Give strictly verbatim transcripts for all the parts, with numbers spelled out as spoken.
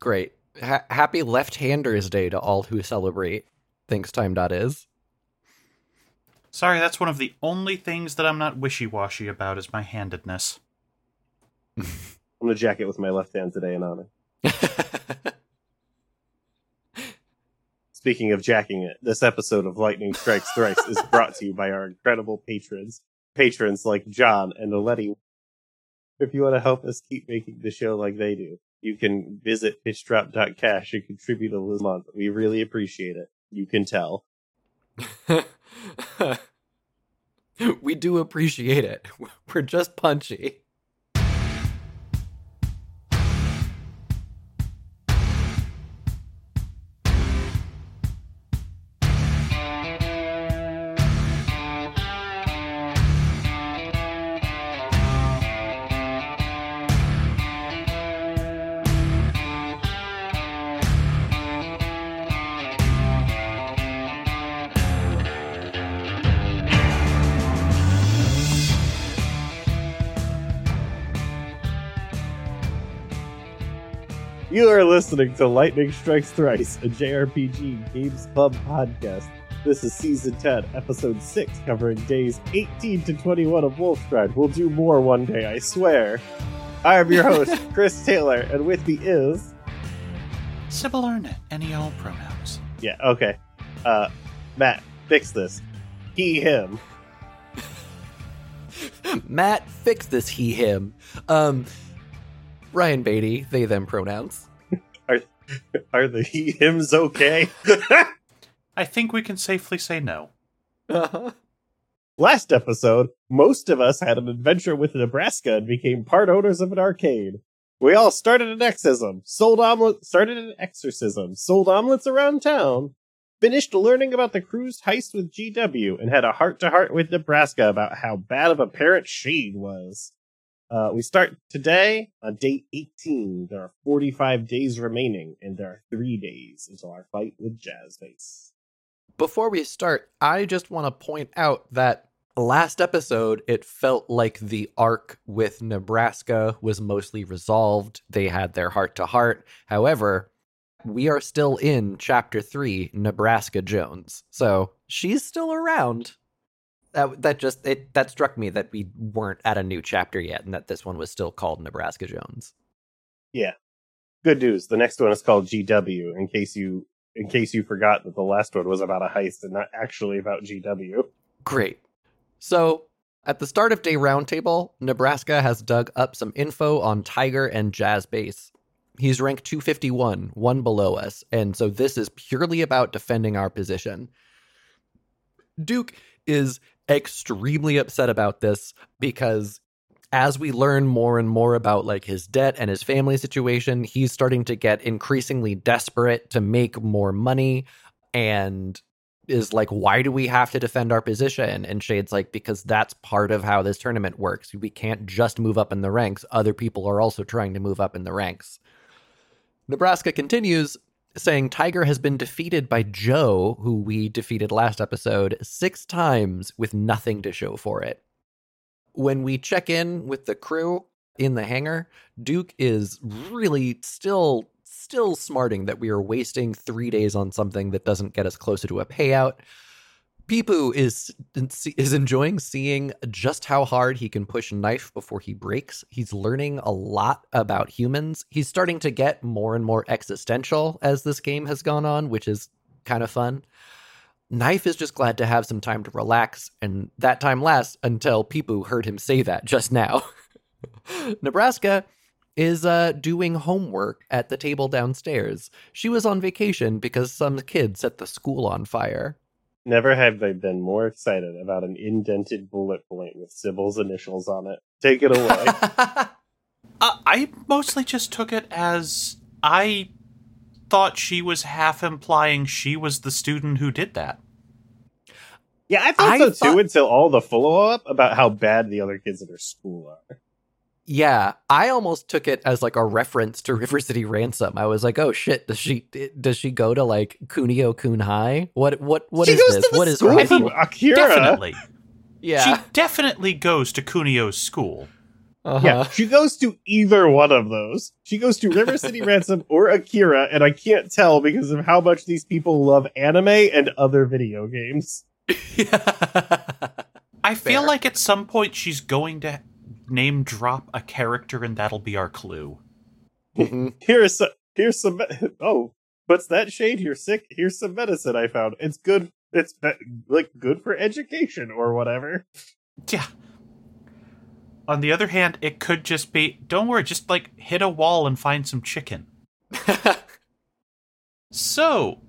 Great. Ha- happy Left-Handers Day to all who celebrate. Thinkstime.is. Sorry, that's one of the only things that I'm not wishy-washy about is my handedness. I'm going to jack it with my left hand today in honor. Speaking of jacking it, this episode of Lightning Strikes Thrice is brought to you by our incredible patrons. Patrons like John and Aletti. If you want to help us keep making the show like they do, you can visit pitchdrop dot cash and contribute a little month. We really appreciate it. You can tell. We do appreciate it. We're just punchy. You are listening to Lightning Strikes Thrice, a J R P G Games Club podcast. This is Season ten, Episode six, covering days eighteen to twenty-one of Wolfstride. We'll do more one day, I swear. I am your host, Chris Taylor, and with me is... Sybil Arnett, any all pronouns. Yeah, okay. Uh, Matt, fix this. He, him. Matt, fix this, he, him. Um... Ryan Beatty, they, them pronouns. Are are the he, hims okay? I think we can safely say no. Uh-huh. Last episode, most of us had an adventure with Nebraska and became part owners of an arcade. We all started an exorcism, sold omelet, started an exorcism, sold omelets around town, finished learning about the cruise heist with G W, and had a heart-to-heart with Nebraska about how bad of a parent she was. Uh, we start today on day eighteen. There are forty-five days remaining, and there are three days until our fight with Jazz Bass. Before we start, I just want to point out that last episode, it felt like the arc with Nebraska was mostly resolved. They had their heart-to-heart. However, we are still in Chapter three, Nebraska Jones. So she's still around. That that just it that struck me that we weren't at a new chapter yet, and that this one was still called Nebraska Jones. Yeah, good news. The next one is called G W. In case you in case you forgot that the last one was about a heist and not actually about G W. Great. So at the start of Day Roundtable, Nebraska has dug up some info on Tiger and Jazz Bass. He's ranked two fifty-one, one below us, and so this is purely about defending our position. Duke is extremely upset about this because as we learn more and more about like his debt and his family situation, he's starting to get increasingly desperate to make more money and is like, why do we have to defend our position? And Shade's like, because that's part of how this tournament works. We can't just move up in the ranks. Other people are also trying to move up in the ranks. Nebraska continues saying Tiger has been defeated by Joe, who we defeated last episode, six times with nothing to show for it. When we check in with the crew in the hangar, Duke is really still, still smarting that we are wasting three days on something that doesn't get us closer to a payout. Peepu is, is enjoying seeing just how hard he can push knife before he breaks. He's learning a lot about humans. He's starting to get more and more existential as this game has gone on, which is kind of fun. Knife is just glad to have some time to relax, and that time lasts until Peepu heard him say that just now. Nebraska is uh, doing homework at the table downstairs. She was on vacation because some kid set the school on fire. Never have I been more excited about an indented bullet point with Sybil's initials on it. Take it away. uh, I mostly just took it as I thought she was half implying she was the student who did that. Yeah, I thought I so thought... too until all the follow-up about how bad the other kids at her school are. Yeah, I almost took it as like a reference to River City Ransom. I was like, "Oh shit, does she does she go to like Kunio Kun High? What what what she is goes this? To the what is her school? Akira?" Definitely. Yeah. She definitely goes to Kunio's school. Uh-huh. Yeah, she goes to either one of those. She goes to River City Ransom or Akira, and I can't tell because of how much these people love anime and other video games. Yeah. I feel like at some point she's going to name drop a character, and that'll be our clue. Mm-hmm. Here's some, here's some. Oh, what's that shade? You're sick. Here's some medicine I found. It's good. It's like good for education or whatever. Yeah. On the other hand, it could just be, don't worry, just, like, hit a wall and find some chicken. So,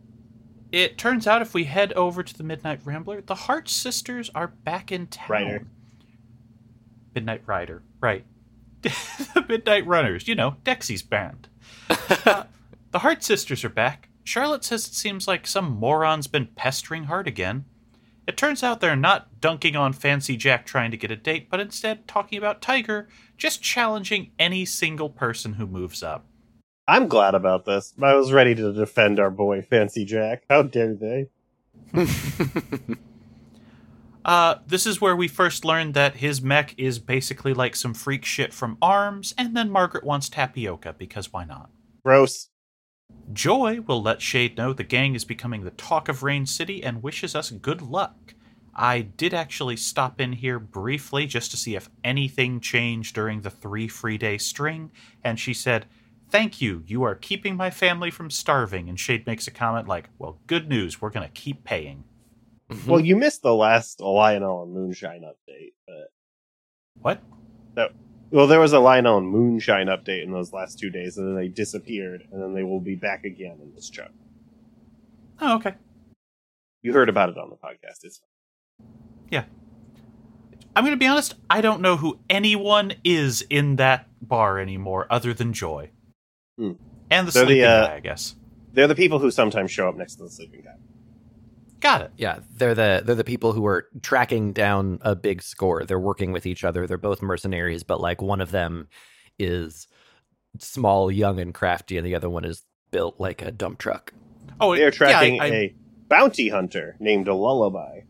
it turns out if we head over to the Midnight Rambler, the Hart sisters are back in town. Rider. Midnight Rider, right. The Midnight Runners, you know, Dexy's band. uh, the Hart sisters are back. Charlotte says it seems like some moron's been pestering Hart again. It turns out they're not dunking on Fancy Jack trying to get a date, but instead talking about Tiger, just challenging any single person who moves up. I'm glad about this. I was ready to defend our boy Fancy Jack. How dare they? uh, this is where we first learned that his mech is basically like some freak shit from ARMS, and then Margaret wants tapioca, because why not? Gross. Joy will let Shade know the gang is becoming the talk of Rain City and wishes us good luck. I did actually stop in here briefly just to see if anything changed during the three free day string, and she said, "Thank you, you are keeping my family from starving," and Shade makes a comment like, "Well, good news, we're gonna keep paying." Mm-hmm. Well, you missed the last Lionel and Moonshine update, but... What? No. Well, there was a Lionel and Moonshine update in those last two days, and then they disappeared, and then they will be back again in this chunk. Oh, okay. You heard about it on the podcast, it's fine. Yeah. I'm going to be honest, I don't know who anyone is in that bar anymore, other than Joy. Hmm. And the they're sleeping the, uh, guy, I guess. They're the people who sometimes show up next to the sleeping guy. Got it. Yeah, they're the they're the people who are tracking down a big score. They're working with each other. They're both mercenaries, but like one of them is small, young, and crafty, and the other one is built like a dump truck. Oh, they're tracking yeah, I, I, a bounty hunter named a Lullaby.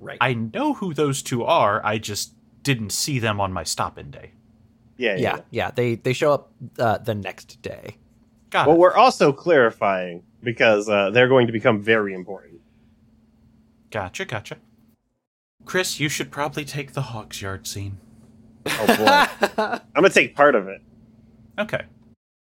Right. I know who those two are. I just didn't see them on my stop-in day. Yeah, yeah, yeah. yeah. They they show up uh, the next day. Got well, it. Well, we're also clarifying because uh, they're going to become very important. Gotcha, gotcha. Chris, you should probably take the Hogsyard scene. Oh, boy. I'm going to take part of it. Okay.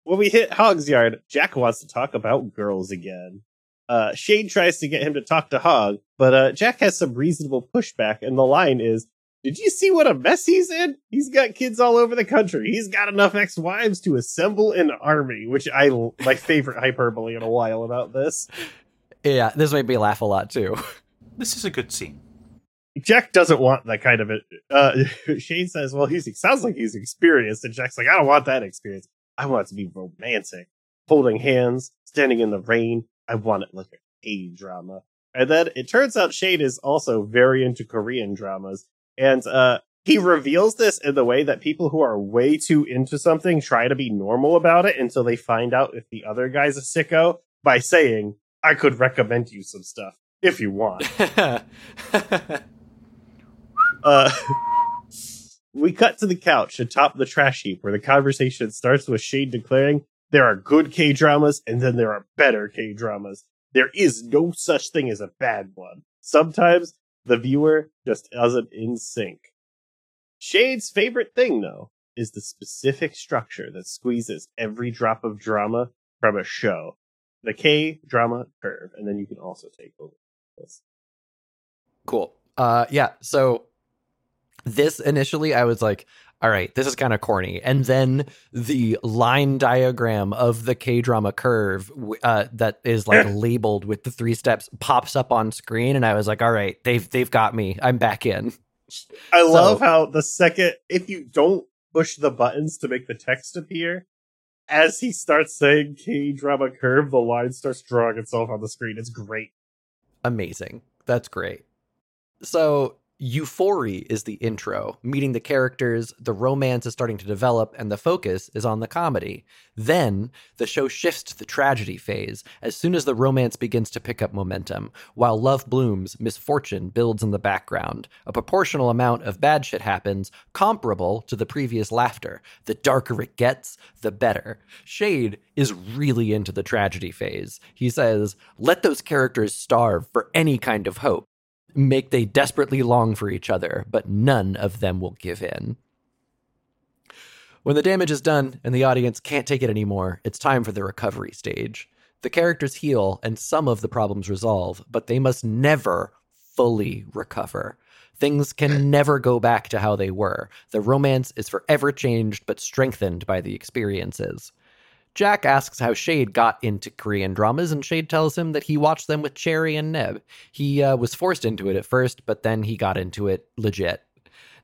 When we hit Hogsyard, Jack wants to talk about girls again. Uh, Shade tries to get him to talk to Hog, but uh, Jack has some reasonable pushback, and the line is, "Did you see what a mess he's in? He's got kids all over the country. He's got enough ex-wives to assemble an army," which I my favorite hyperbole in a while about this. Yeah, this made me laugh a lot, too. This is a good scene. Jack doesn't want that kind of it. Uh, Shane says, well, he sounds like he's experienced. And Jack's like, I don't want that experience. I want it to be romantic. Holding hands, standing in the rain. I want it like a K-drama. And then it turns out Shane is also very into Korean dramas. And uh, he reveals this in the way that people who are way too into something try to be normal about it until they find out if the other guy's a sicko by saying, I could recommend you some stuff. If you want. uh, we cut to the couch atop the trash heap where the conversation starts with Shade declaring there are good K-dramas and then there are better K-dramas. There is no such thing as a bad one. Sometimes the viewer just isn't in sync. Shade's favorite thing, though, is the specific structure that squeezes every drop of drama from a show. The K-drama curve. And then you can also take over. Cool. Uh, yeah. So this initially I was like, all right, this is kind of corny. And then the line diagram of the K-drama curve uh, that is like labeled with the three steps pops up on screen. And I was like, all right, they've they've got me. I'm back in. I so, love how the second, if you don't push the buttons to make the text appear, as he starts saying K-drama curve, the line starts drawing itself on the screen. It's great. Amazing. That's great. So Euphoria is the intro, meeting the characters, the romance is starting to develop, and the focus is on the comedy. Then, the show shifts to the tragedy phase as soon as the romance begins to pick up momentum. While love blooms, misfortune builds in the background. A proportional amount of bad shit happens, comparable to the previous laughter. The darker it gets, the better. Shade is really into the tragedy phase. He says, let those characters starve for any kind of hope. Make they desperately long for each other, but none of them will give in. When the damage is done and the audience can't take it anymore, it's time for the recovery stage. The characters heal and some of the problems resolve, but they must never fully recover. Things can never go back to how they were. The romance is forever changed but strengthened by the experiences. Jack asks how Shade got into Korean dramas, and Shade tells him that he watched them with Cherry and Neb. He uh, was forced into it at first, but then he got into it legit.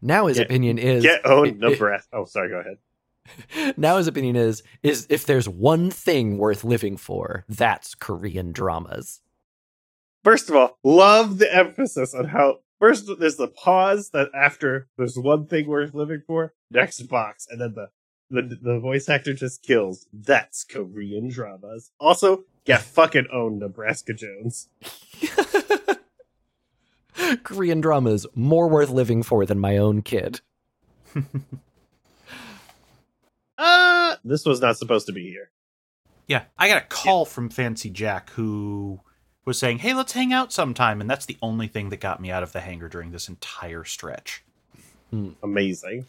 Now his get, opinion is... Get owned, Nebraska. Oh, sorry, go ahead. Now his opinion is, is if there's one thing worth living for, that's Korean dramas. First of all, love the emphasis on how... First, there's the pause that after there's one thing worth living for, next box, and then the The, the voice actor just kills. That's Korean dramas. Also, get fucking owned, Nebraska Jones. Korean dramas, more worth living for than my own kid. uh, this was not supposed to be here. Yeah, I got a call yeah. from Fancy Jack who was saying, hey, let's hang out sometime. And that's the only thing that got me out of the hangar during this entire stretch. Mm. Amazing.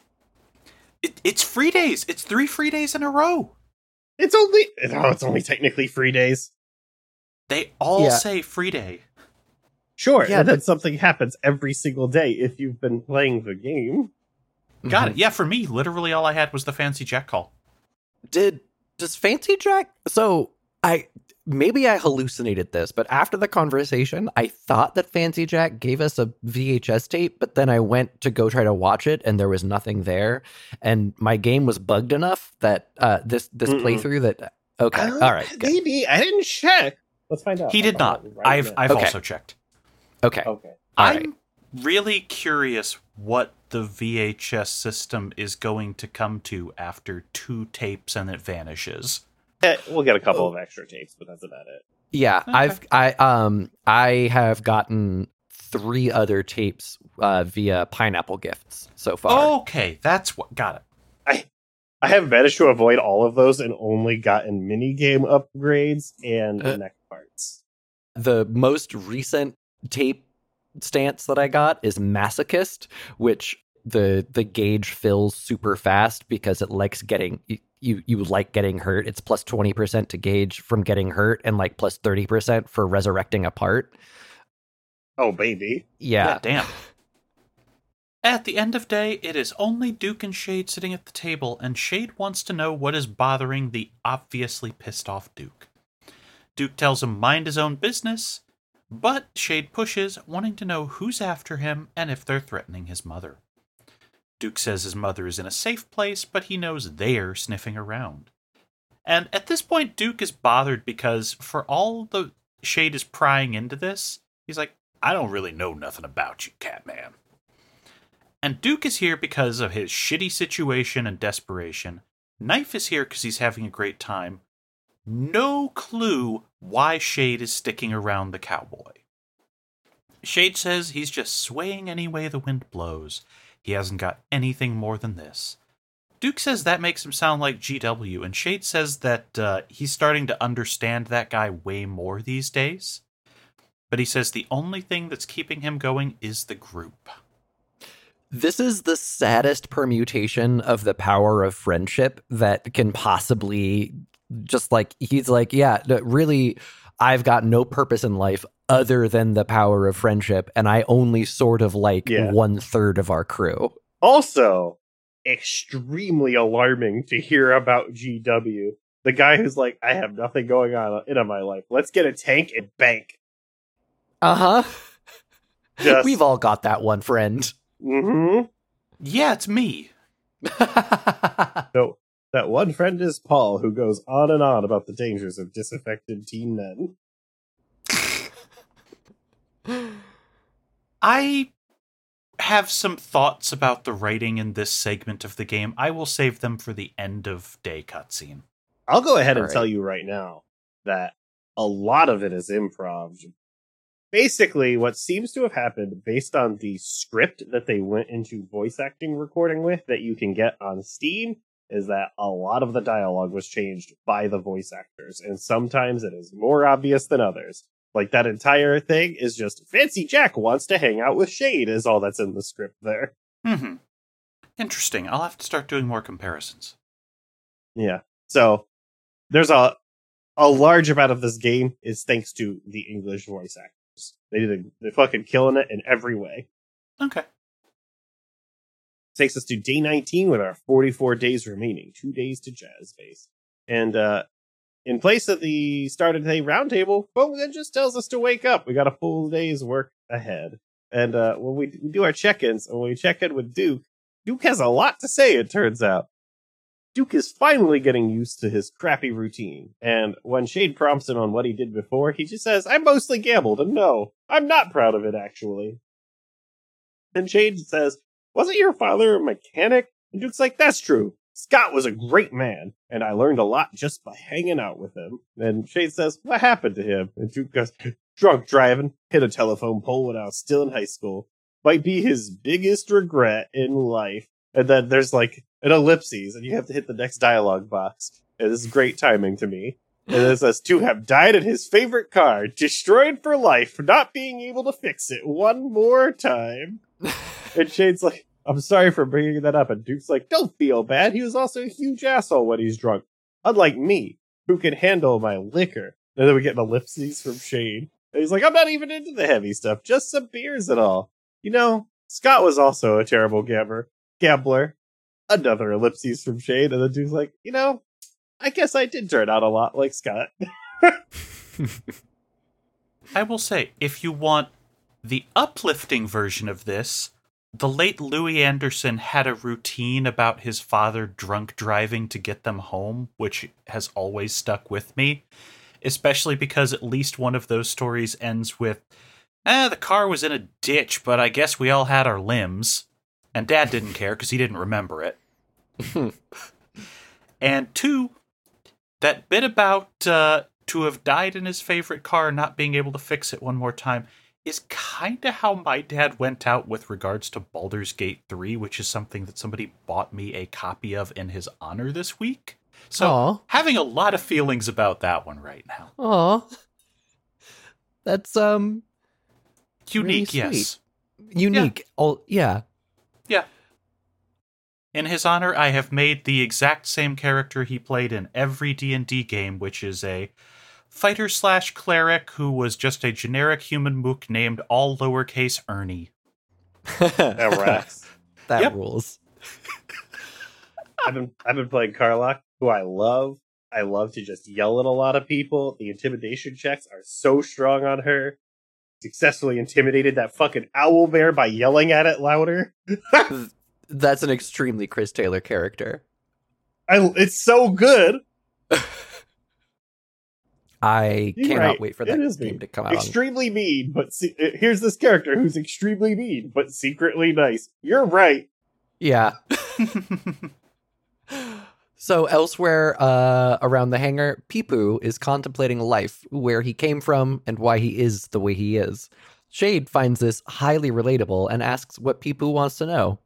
It, it's free days. It's three free days in a row. It's only no, it's only technically free days. They all yeah. say free day. Sure, yeah, and then something happens every single day if you've been playing the game. Got mm-hmm. it. Yeah, for me, literally all I had was the Fancy Jack call. Did does Fancy Jack? So I maybe I hallucinated this, but after the conversation, I thought that Fancy Jack gave us a V H S tape, but then I went to go try to watch it, and there was nothing there. And my game was bugged enough that uh, this this Mm-mm. playthrough that okay, uh, all right, good. Maybe I didn't check. Let's find out. He did not. Right I've I've okay. also checked. Okay. Okay. I'm right. really curious what the V H S system is going to come to after two tapes and it vanishes. We'll get a couple of extra tapes, but that's about it. Yeah, okay. I've I um I have gotten three other tapes uh, via pineapple gifts so far. Okay, that's what got it. I I have managed to avoid all of those and only gotten mini game upgrades and uh, neck parts. The most recent tape stance that I got is Masochist, which the the gauge fills super fast because it likes getting. It, You you like getting hurt. It's plus twenty percent to gauge from getting hurt and like plus thirty percent for resurrecting a part. Oh, baby. Yeah. God damn. At the end of day, it is only Duke and Shade sitting at the table, and Shade wants to know what is bothering the obviously pissed off Duke. Duke tells him mind his own business, but Shade pushes, wanting to know who's after him and if they're threatening his mother. Duke says his mother is in a safe place, but he knows they're sniffing around. And at this point, Duke is bothered because for all the Shade is prying into this, he's like, I don't really know nothing about you, Catman. And Duke is here because of his shitty situation and desperation. Knife is here because he's having a great time. No clue why Shade is sticking around the cowboy. Shade says he's just swaying any way the wind blows. He hasn't got anything more than this. Duke says that makes him sound like G W, and Shade says that uh, he's starting to understand that guy way more these days. But he says the only thing that's keeping him going is the group. This is the saddest permutation of the power of friendship that can possibly just like, he's like, yeah, really, I've got no purpose in life other than the power of friendship, and I only sort of like yeah. one third of our crew. Also, extremely alarming to hear about G W, the guy who's like, I have nothing going on in my life. Let's get a tank and bank. Uh huh. We've all got that one friend. Mm hmm. Yeah, it's me. So, that one friend is Paul, who goes on and on about the dangers of disaffected teen men. I have some thoughts about the writing in this segment of the game. I will save them for the end of day cutscene. I'll go ahead All and right. tell you right now that a lot of it is improv. Basically, what seems to have happened based on the script that they went into voice acting recording with that you can get on Steam is that a lot of the dialogue was changed by the voice actors, and sometimes it is more obvious than others. Like, that entire thing is just, Fancy Jack wants to hang out with Shade, is all that's in the script there. Mm-hmm. Interesting. I'll have to start doing more comparisons. Yeah. So, there's a a large amount of this game is thanks to the English voice actors. They did a, they're fucking killing it in every way. Okay. Takes us to day nineteen with our forty-four days remaining. Two days to Jazz Bass. And, uh, in place of the start of the roundtable, well, then just tells us to wake up. We got a full day's work ahead. And uh, when we, we do our check-ins, and when we check in with Duke, Duke has a lot to say, it turns out. Duke is finally getting used to his crappy routine. And when Shade prompts him on what he did before, he just says, I mostly gambled, and no, I'm not proud of it, actually. And Shade says, wasn't your father a mechanic? And Duke's like, that's true. Scott was a great man, and I learned a lot just by hanging out with him. And Shade says, what happened to him? And Duke goes, drunk driving, hit a telephone pole when I was still in high school. Might be his biggest regret in life. And then there's like an ellipses, and you have to hit the next dialogue box. And this is great timing to me. And it says, to have died in his favorite car, destroyed for life, for not being able to fix it one more time. And Shade's like, I'm sorry for bringing that up. And Duke's like, don't feel bad. He was also a huge asshole when he's drunk. Unlike me, who can handle my liquor. And then we get an ellipses from Shane. And he's like, I'm not even into the heavy stuff. Just some beers and all. You know, Scott was also a terrible gambler. Gambler. Another ellipses from Shane. And then Duke's like, you know, I guess I did turn out a lot like Scott. I will say, if you want the uplifting version of this, the late Louis Anderson had a routine about his father drunk driving to get them home, which has always stuck with me, especially because at least one of those stories ends with, eh, the car was in a ditch, but I guess we all had our limbs. And Dad didn't care because he didn't remember it. And two, that bit about uh, to have died in his favorite car, not being able to fix it one more time, is kind of how my dad went out with regards to Baldur's Gate three, which is something that somebody bought me a copy of in his honor this week. So, aww. Having a lot of feelings about that one right now. Aw. That's, um... unique, really yes. Unique. Yeah. Oh, yeah. Yeah. In his honor, I have made the exact same character he played in every D and D game, which is a fighter slash cleric who was just a generic human mook named all lowercase Ernie. That rocks. That yep. rules. I've been I've been playing Carlock, who I love. I love to just yell at a lot of people. The intimidation checks are so strong on her. Successfully intimidated that fucking owl bear by yelling at it louder. That's an extremely Chris Taylor character. I, it's so good. I You're cannot right. wait for that game mean. to come out. Extremely on. mean, but se- here's this character who's extremely mean, but secretly nice. You're right. Yeah. So elsewhere uh, around the hangar, Peepoo is contemplating life, where he came from and why he is the way he is. Shade finds this highly relatable and asks what Peepoo wants to know.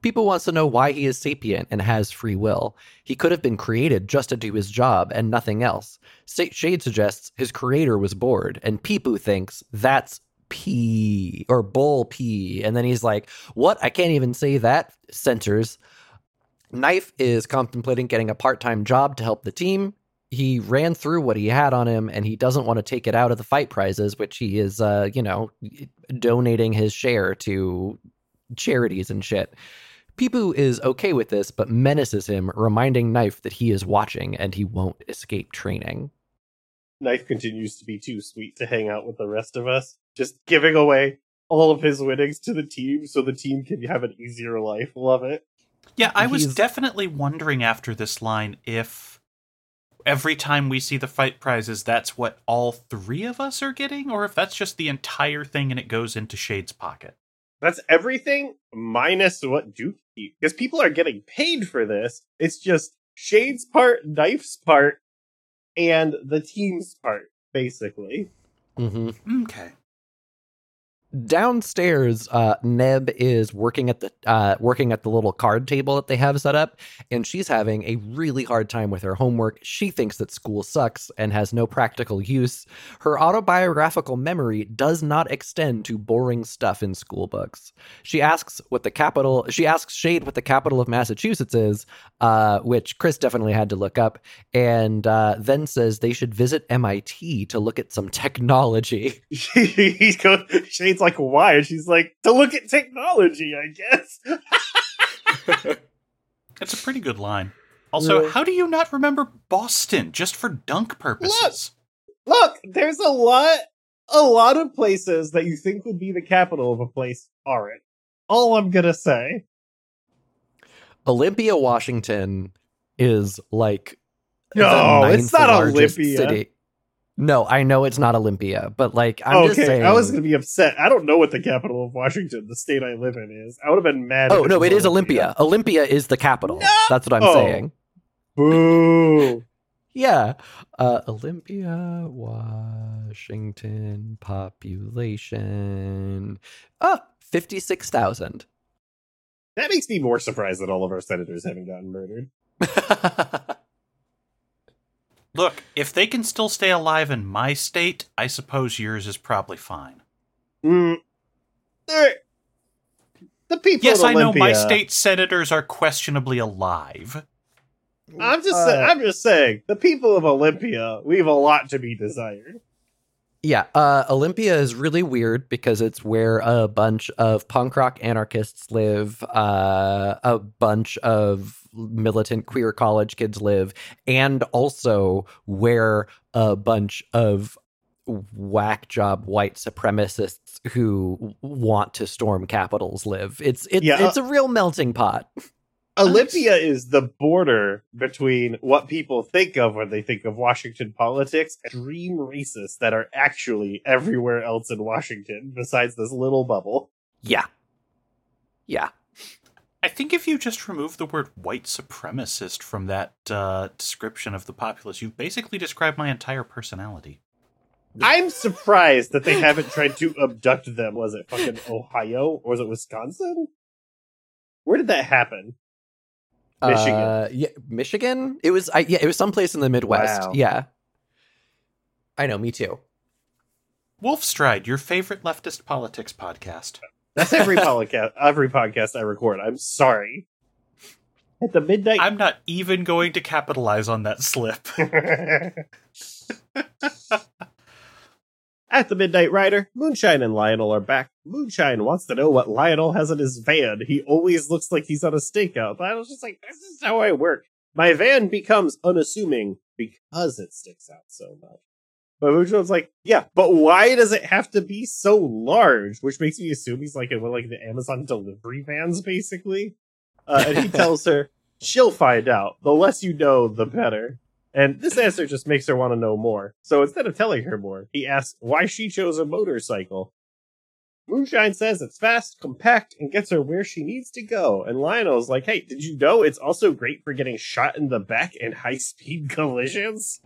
People wants to know why he is sapient and has free will. He could have been created just to do his job and nothing else. Shade suggests his creator was bored, and Peepoo thinks that's pee, or bull pee. And then he's like, what? I can't even say that. Censors. Knife is contemplating getting a part-time job to help the team. He ran through what he had on him, and he doesn't want to take it out of the fight prizes, which he is, uh, you know, donating his share to charities and shit. Peepoo is okay with this, but menaces him, reminding Knife that he is watching and he won't escape training. Knife continues to be too sweet to hang out with the rest of us, just giving away all of his winnings to the team so the team can have an easier life. Love it. Yeah, I was He's... definitely wondering after this line if every time we see the fight prizes, that's what all three of us are getting, or if that's just the entire thing and it goes into Shade's pocket. That's everything minus what Dookie, because people are getting paid for this. It's just Shade's part, Knife's part, and the team's part, basically. Mm-hmm. Okay. Downstairs, uh, Neb is working at the uh, working at the little card table that they have set up, and she's having a really hard time with her homework. She thinks that school sucks and has no practical use. Her autobiographical memory does not extend to boring stuff in school books. She asks what the capital. She asks Shade what the capital of Massachusetts is, uh, which Chris definitely had to look up, and uh, then says they should visit M I T to look at some technology. He's going, Shade's like, why? And she's like, to look at technology, I guess. That's a pretty good line. Also, really? How do you not remember Boston just for dunk purposes? Look, look, there's a lot, a lot of places that you think would be the capital of a place aren't. All I'm gonna say. Olympia, Washington is like no, it's not Olympia. City. No, I know it's not Olympia, but like, I'm okay, just saying. I was going to be upset. I don't know what the capital of Washington, the state I live in, is. I would have been mad. Oh, no, it is Olympia. Olympia is the capital. No! That's what I'm oh. saying. Boo. Yeah. Uh, Olympia, Washington, population. Oh, fifty-six thousand. That makes me more surprised that all of our senators haven't gotten murdered. Look, if they can still stay alive in my state, I suppose yours is probably fine. Mm. The people yes, I know my state senators are questionably alive. I'm just, uh, I'm just saying, the people of Olympia, we have a lot to be desired. Yeah, uh, Olympia is really weird because it's where a bunch of punk rock anarchists live, uh, a bunch of militant queer college kids live, and also where a bunch of whack job white supremacists who want to storm capitals live. It's it's yeah, it's uh, a real melting pot. Olympia is the border between what people think of when they think of Washington politics and extreme racists that are actually everywhere else in Washington besides this little bubble. Yeah. Yeah. I think if you just remove the word white supremacist from that uh, description of the populace, you've basically described my entire personality. I'm surprised that they haven't tried to abduct them. Was it fucking Ohio? Or was it Wisconsin? Where did that happen? Michigan. Uh, yeah, Michigan? It was I, yeah, it was someplace in the Midwest. Wow. Yeah. I know, me too. Wolfstride, your favorite leftist politics podcast. That's every podcast every podcast I record. I'm sorry. At the midnight I'm not even going to capitalize on that slip. At the Midnight Rider, Moonshine and Lionel are back. Moonshine wants to know what Lionel has in his van. He always looks like he's on a stakeout. But I was just like, this is how I work. My van becomes unassuming because it sticks out so much. But Moonshine's like, yeah, but why does it have to be so large? Which makes me assume he's like in one like the Amazon delivery vans, basically. Uh, and he tells her, she'll find out. The less you know, the better. And this answer just makes her want to know more. So instead of telling her more, he asks why she chose a motorcycle. Moonshine says it's fast, compact, and gets her where she needs to go. And Lionel's like, hey, did you know it's also great for getting shot in the back in high-speed collisions?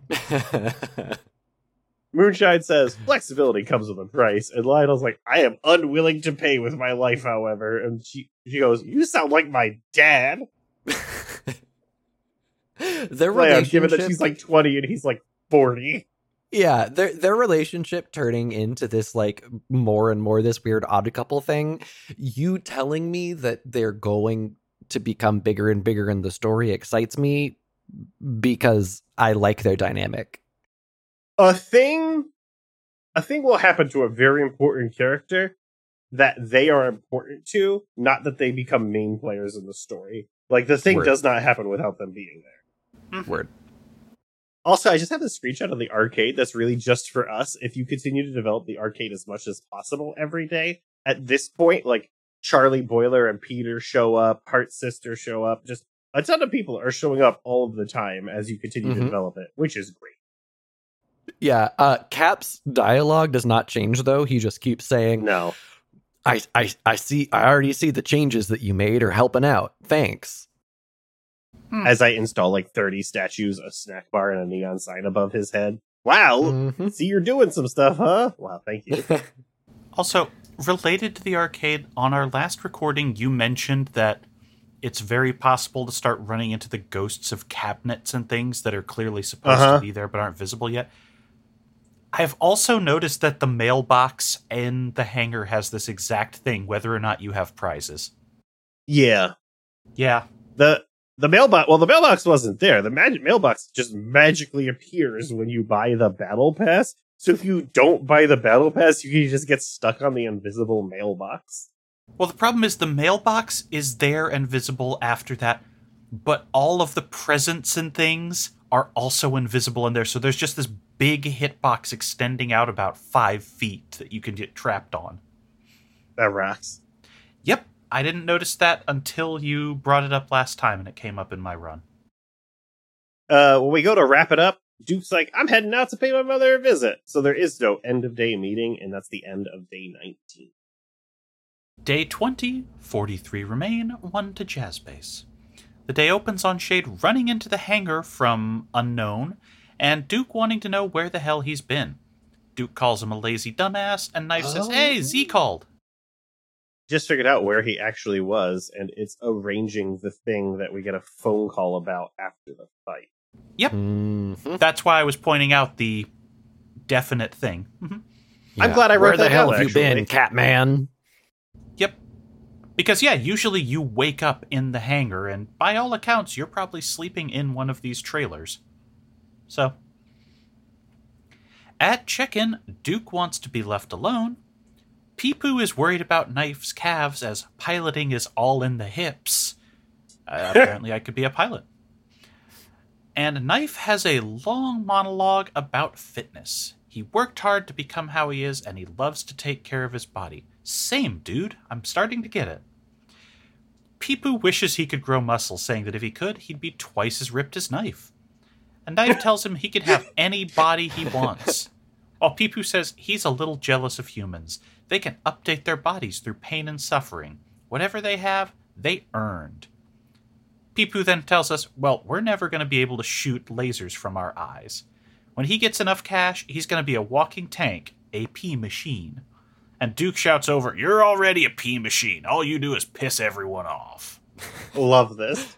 Moonshine says flexibility comes with a price. And Lionel's like, I am unwilling to pay with my life, however. And she, she goes, you sound like my dad. Their relationship, given that she's like twenty and he's like forty. Yeah, their their relationship turning into this like more and more this weird odd couple thing. You telling me that they're going to become bigger and bigger in the story excites me because I like their dynamic. A thing, a thing will happen to a very important character that they are important to, not that they become main players in the story. Like the thing Word. does not happen without them being there. Word. Also, I just have this screenshot of the arcade that's really just for us. If you continue to develop the arcade as much as possible every day, at this point, like Charlie Boiler and Peter show up, Heart Sister show up, just a ton of people are showing up all of the time as you continue mm-hmm. to develop it, which is great. Yeah, uh, Cap's dialogue does not change, though. He just keeps saying, no. I, I, I see, I already see the changes that you made are helping out. Thanks. Hmm. As I install like thirty statues, a snack bar, and a neon sign above his head. Wow. Mm-hmm. See, you're doing some stuff, huh? Wow. Thank you. Also, related to the arcade, on our last recording, you mentioned that it's very possible to start running into the ghosts of cabinets and things that are clearly supposed uh-huh. to be there but aren't visible yet. I've also noticed that the mailbox in the hangar has this exact thing, whether or not you have prizes. Yeah. Yeah. The the mailbox, well, the mailbox wasn't there. The magic mailbox just magically appears when you buy the battle pass. So if you don't buy the battle pass, you can just get stuck on the invisible mailbox. Well, the problem is the mailbox is there and visible after that, but all of the presents and things are also invisible in there. So there's just this big hitbox extending out about five feet that you can get trapped on. That rocks. Yep. I didn't notice that until you brought it up last time and it came up in my run. Uh, when we go to wrap it up, Duke's like, I'm heading out to pay my mother a visit. So there is no end of day meeting, and that's the end of day nineteen. Day twenty, forty-three remain, one to Jazz Bass. The day opens on Shade running into the hangar from unknown, and Duke wanting to know where the hell he's been. Duke calls him a lazy dumbass, and Knife oh. says, hey, Z called. Just figured out where he actually was, and it's arranging the thing that we get a phone call about after the fight. Yep. Mm-hmm. That's why I was pointing out the definite thing. Mm-hmm. Yeah. I'm glad I wrote that. Where the hell have you been, Catman? Yep. Because, yeah, usually you wake up in the hangar, and by all accounts, you're probably sleeping in one of these trailers. So. At check-in, Duke wants to be left alone. Peepoo is worried about Knife's calves, as piloting is all in the hips. Uh, apparently, I could be a pilot. And Knife has a long monologue about fitness. He worked hard to become how he is, and he loves to take care of his body. Same, dude. I'm starting to get it. Peepoo wishes he could grow muscle, saying that if he could, he'd be twice as ripped as Knife. And Knife tells him he could have any body he wants. While Peepoo says he's a little jealous of humans. They can update their bodies through pain and suffering. Whatever they have, they earned. Peepoo then tells us, well, we're never going to be able to shoot lasers from our eyes. When he gets enough cash, he's going to be a walking tank, a pee machine. And Duke shouts over, you're already a pee machine. All you do is piss everyone off. Love this.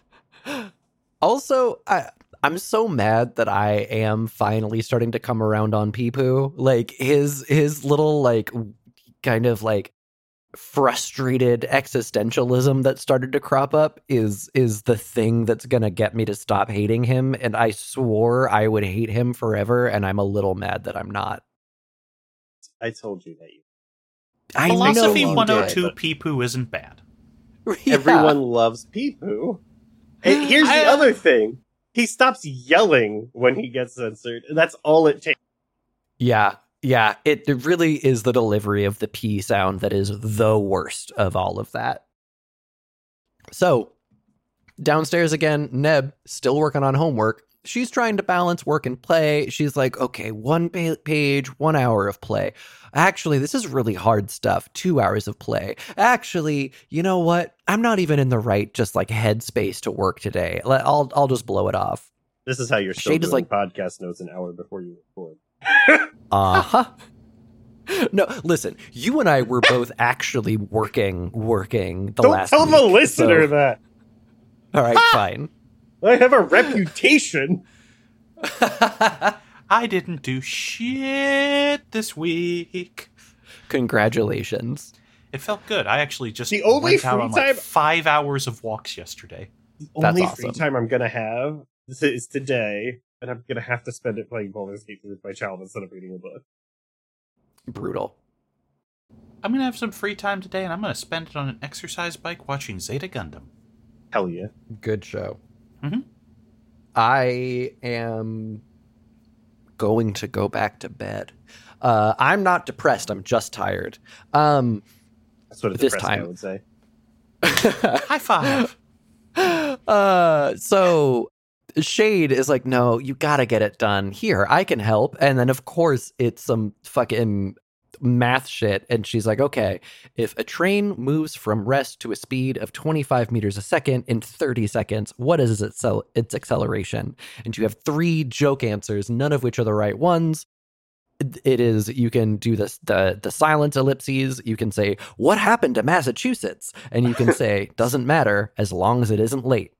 Also, I, I'm so mad that I am finally starting to come around on Peepoo. Like, his his little, like, kind of, like, frustrated existentialism that started to crop up is is the thing that's gonna get me to stop hating him, and I swore I would hate him forever, and I'm a little mad that I'm not. I told you that you I Philosophy know one oh two did, but... Peepoo isn't bad. Yeah. Everyone loves Peepoo. And here's I... the other thing. He stops yelling when he gets censored, and that's all it takes. Yeah. Yeah, it really is the delivery of the P sound that is the worst of all of that. So, downstairs again, Neb, still working on homework. She's trying to balance work and play. She's like, okay, one page, one hour of play. Actually, this is really hard stuff, two hours of play. Actually, you know what? I'm not even in the right just, like, headspace to work today. I'll I'll just blow it off. This is how you're still Shade doing like, podcast notes an hour before you record. uh-huh no listen you and I were both actually working working the don't last tell week, the listener so. That all right ah! fine I have a reputation. I didn't do shit this week. Congratulations. It felt good. I actually just the only free time like five hours of walks yesterday. The only That's free awesome. Time I'm gonna have this is today. And I'm going to have to spend it playing Baldur's Gate three with my child instead of reading a book. Brutal. I'm going to have some free time today, and I'm going to spend it on an exercise bike watching Zeta Gundam. Hell yeah. Good show. Mm-hmm. I am going to go back to bed. Uh, I'm not depressed. I'm just tired. Um, That's what a depressed guy would say. High five. Uh, so... Shade is like, no, you gotta get it done. Here, I can help. And then, of course, it's some fucking math shit. And she's like, okay, if a train moves from rest to a speed of twenty-five meters a second in thirty seconds, what is its, its acceleration? And you have three joke answers, none of which are the right ones. It is, you can do this, the the silent ellipses. You can say, what happened to Massachusetts? And you can say, doesn't matter as long as it isn't late.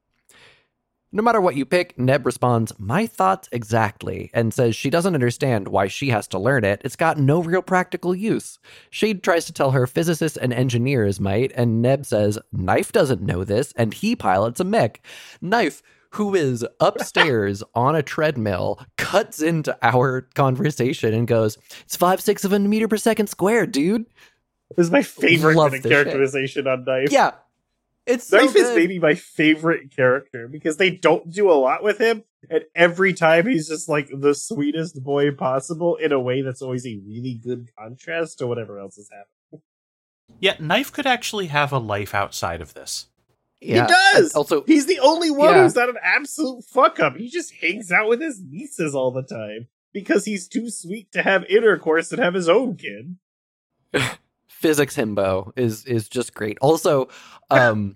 No matter what you pick, Neb responds, my thoughts exactly, and says she doesn't understand why she has to learn it. It's got no real practical use. Shade tries to tell her physicists and engineers might, and Neb says, Knife doesn't know this, and he pilots a mech. Knife, who is upstairs on a treadmill, cuts into our conversation and goes, it's five sixths of a meter per second squared, dude. This is my favorite kind of characterization shit on Knife. Yeah. It's Knife so is maybe my favorite character because they don't do a lot with him, and every time he's just like the sweetest boy possible in a way that's always a really good contrast to whatever else is happening. Yeah, Knife could actually have a life outside of this. Yeah. He does! And also, he's the only one yeah. who's not an absolute fuck-up. He just hangs out with his nieces all the time because he's too sweet to have intercourse and have his own kid. Physics himbo is is just great. Also, um,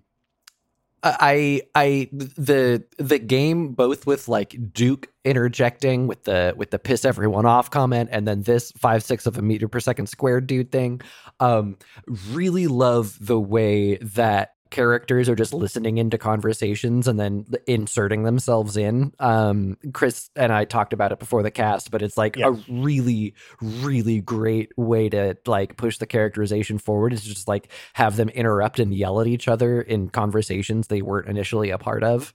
I I the the game, both with like Duke interjecting with the with the piss everyone off comment, and then this five sixths of a meter per second squared dude thing. Um, really love the way that characters are just listening into conversations and then inserting themselves in. Um, Chris and I talked about it before the cast, but it's like yeah. a really, really great way to like push the characterization forward is just like have them interrupt and yell at each other in conversations they weren't initially a part of.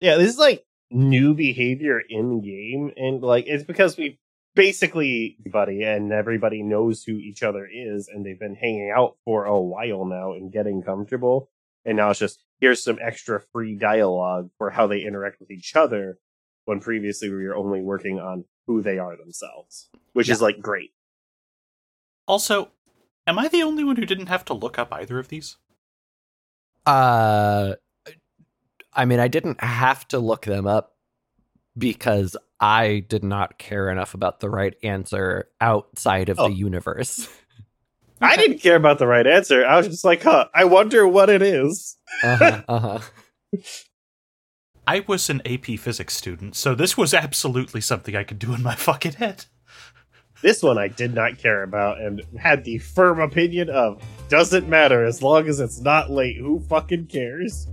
Yeah, this is like new behavior in game, and like it's because we basically buddy and everybody knows who each other is, and they've been hanging out for a while now and getting comfortable. And now it's just, here's some extra free dialogue for how they interact with each other, when previously we were only working on who they are themselves, which yeah. is, like, great. Also, am I the only one who didn't have to look up either of these? Uh, I mean, I didn't have to look them up because I did not care enough about the right answer outside of oh. the universe. Okay. I didn't care about the right answer. I was just like, huh, I wonder what it is. uh-huh, uh-huh. I was an A P physics student, so this was absolutely something I could do in my fucking head. This one I did not care about and had the firm opinion of, doesn't matter as long as it's not late. Who fucking cares?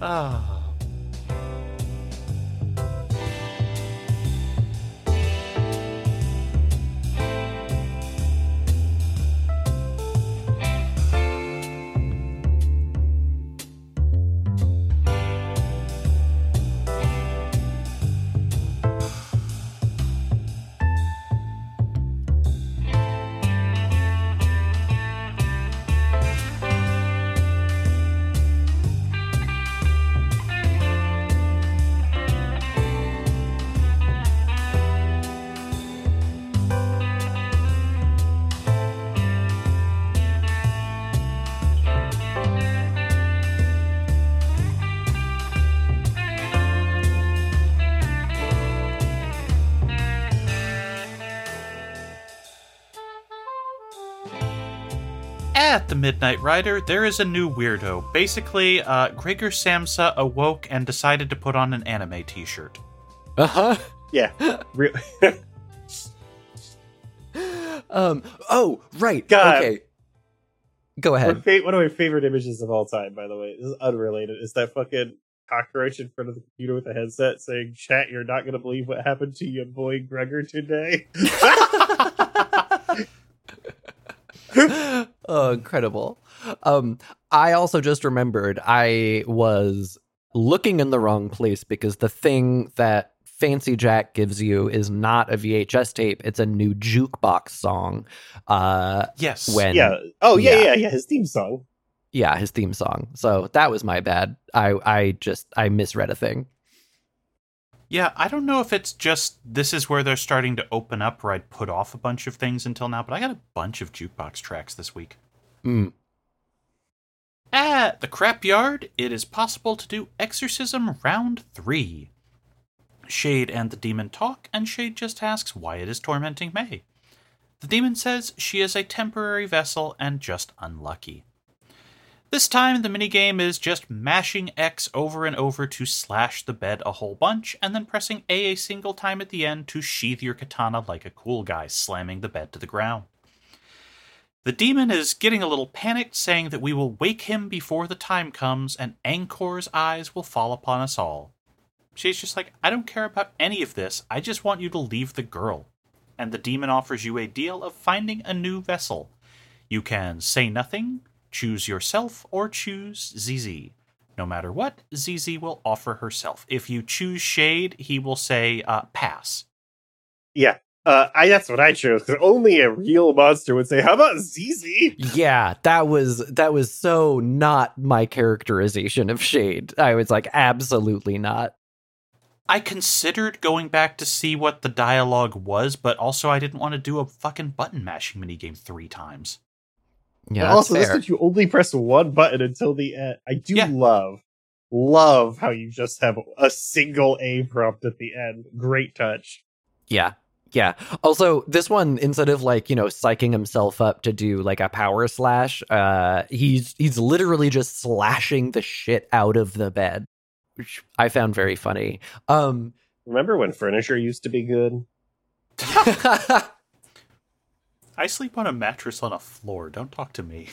Ah. oh. At the Midnight Rider, there is a new weirdo. Basically, uh, Gregor Samsa awoke and decided to put on an anime t-shirt. Uh-huh. Yeah. Real- um. Oh, right. God. Okay. Go ahead. Fa- one of my favorite images of all time, by the way, this is unrelated, is that fucking cockroach in front of the computer with a headset saying, chat, you're not going to believe what happened to your boy Gregor today. Oh, incredible. Um, I also just remembered I was looking in the wrong place because the thing that Fancy Jack gives you is not a V H S tape. It's a new jukebox song. Uh, yes. When, yeah. Oh, yeah, yeah, yeah, yeah. His theme song. Yeah, his theme song. So that was my bad. I, I just, I misread a thing. Yeah, I don't know if it's just this is where they're starting to open up where I'd put off a bunch of things until now, but I got a bunch of jukebox tracks this week. Mm. At the Crapyard, it is possible to do Exorcism Round three. Shade and the Demon talk, and Shade just asks why it is tormenting May. The demon says she is a temporary vessel and just unlucky. This time, the minigame is just mashing X over and over to slash the bed a whole bunch, and then pressing A a single time at the end to sheath your katana like a cool guy, slamming the bed to the ground. The demon is getting a little panicked, saying that we will wake him before the time comes, and Angkor's eyes will fall upon us all. She's just like, I don't care about any of this, I just want you to leave the girl. And the demon offers you a deal of finding a new vessel. You can say nothing, choose yourself, or choose Z Z. No matter what, Z Z will offer herself. If you choose Shade, he will say, uh, pass. Yeah, uh, I, that's what I chose, because only a real monster would say, how about Z Z? Yeah, that was that was so not my characterization of Shade. I was like, absolutely not. I considered going back to see what the dialogue was, but also I didn't want to do a fucking button mashing minigame three times. Yeah, but also, fair. This is that you only press one button until the end. I do yeah. love, love how you just have a single A prompt at the end. Great touch. Yeah, yeah. Also, this one, instead of like, you know, psyching himself up to do like a power slash, uh, he's he's literally just slashing the shit out of the bed, which I found very funny. Um, Remember when furniture used to be good? I sleep on a mattress on a floor. Don't talk to me.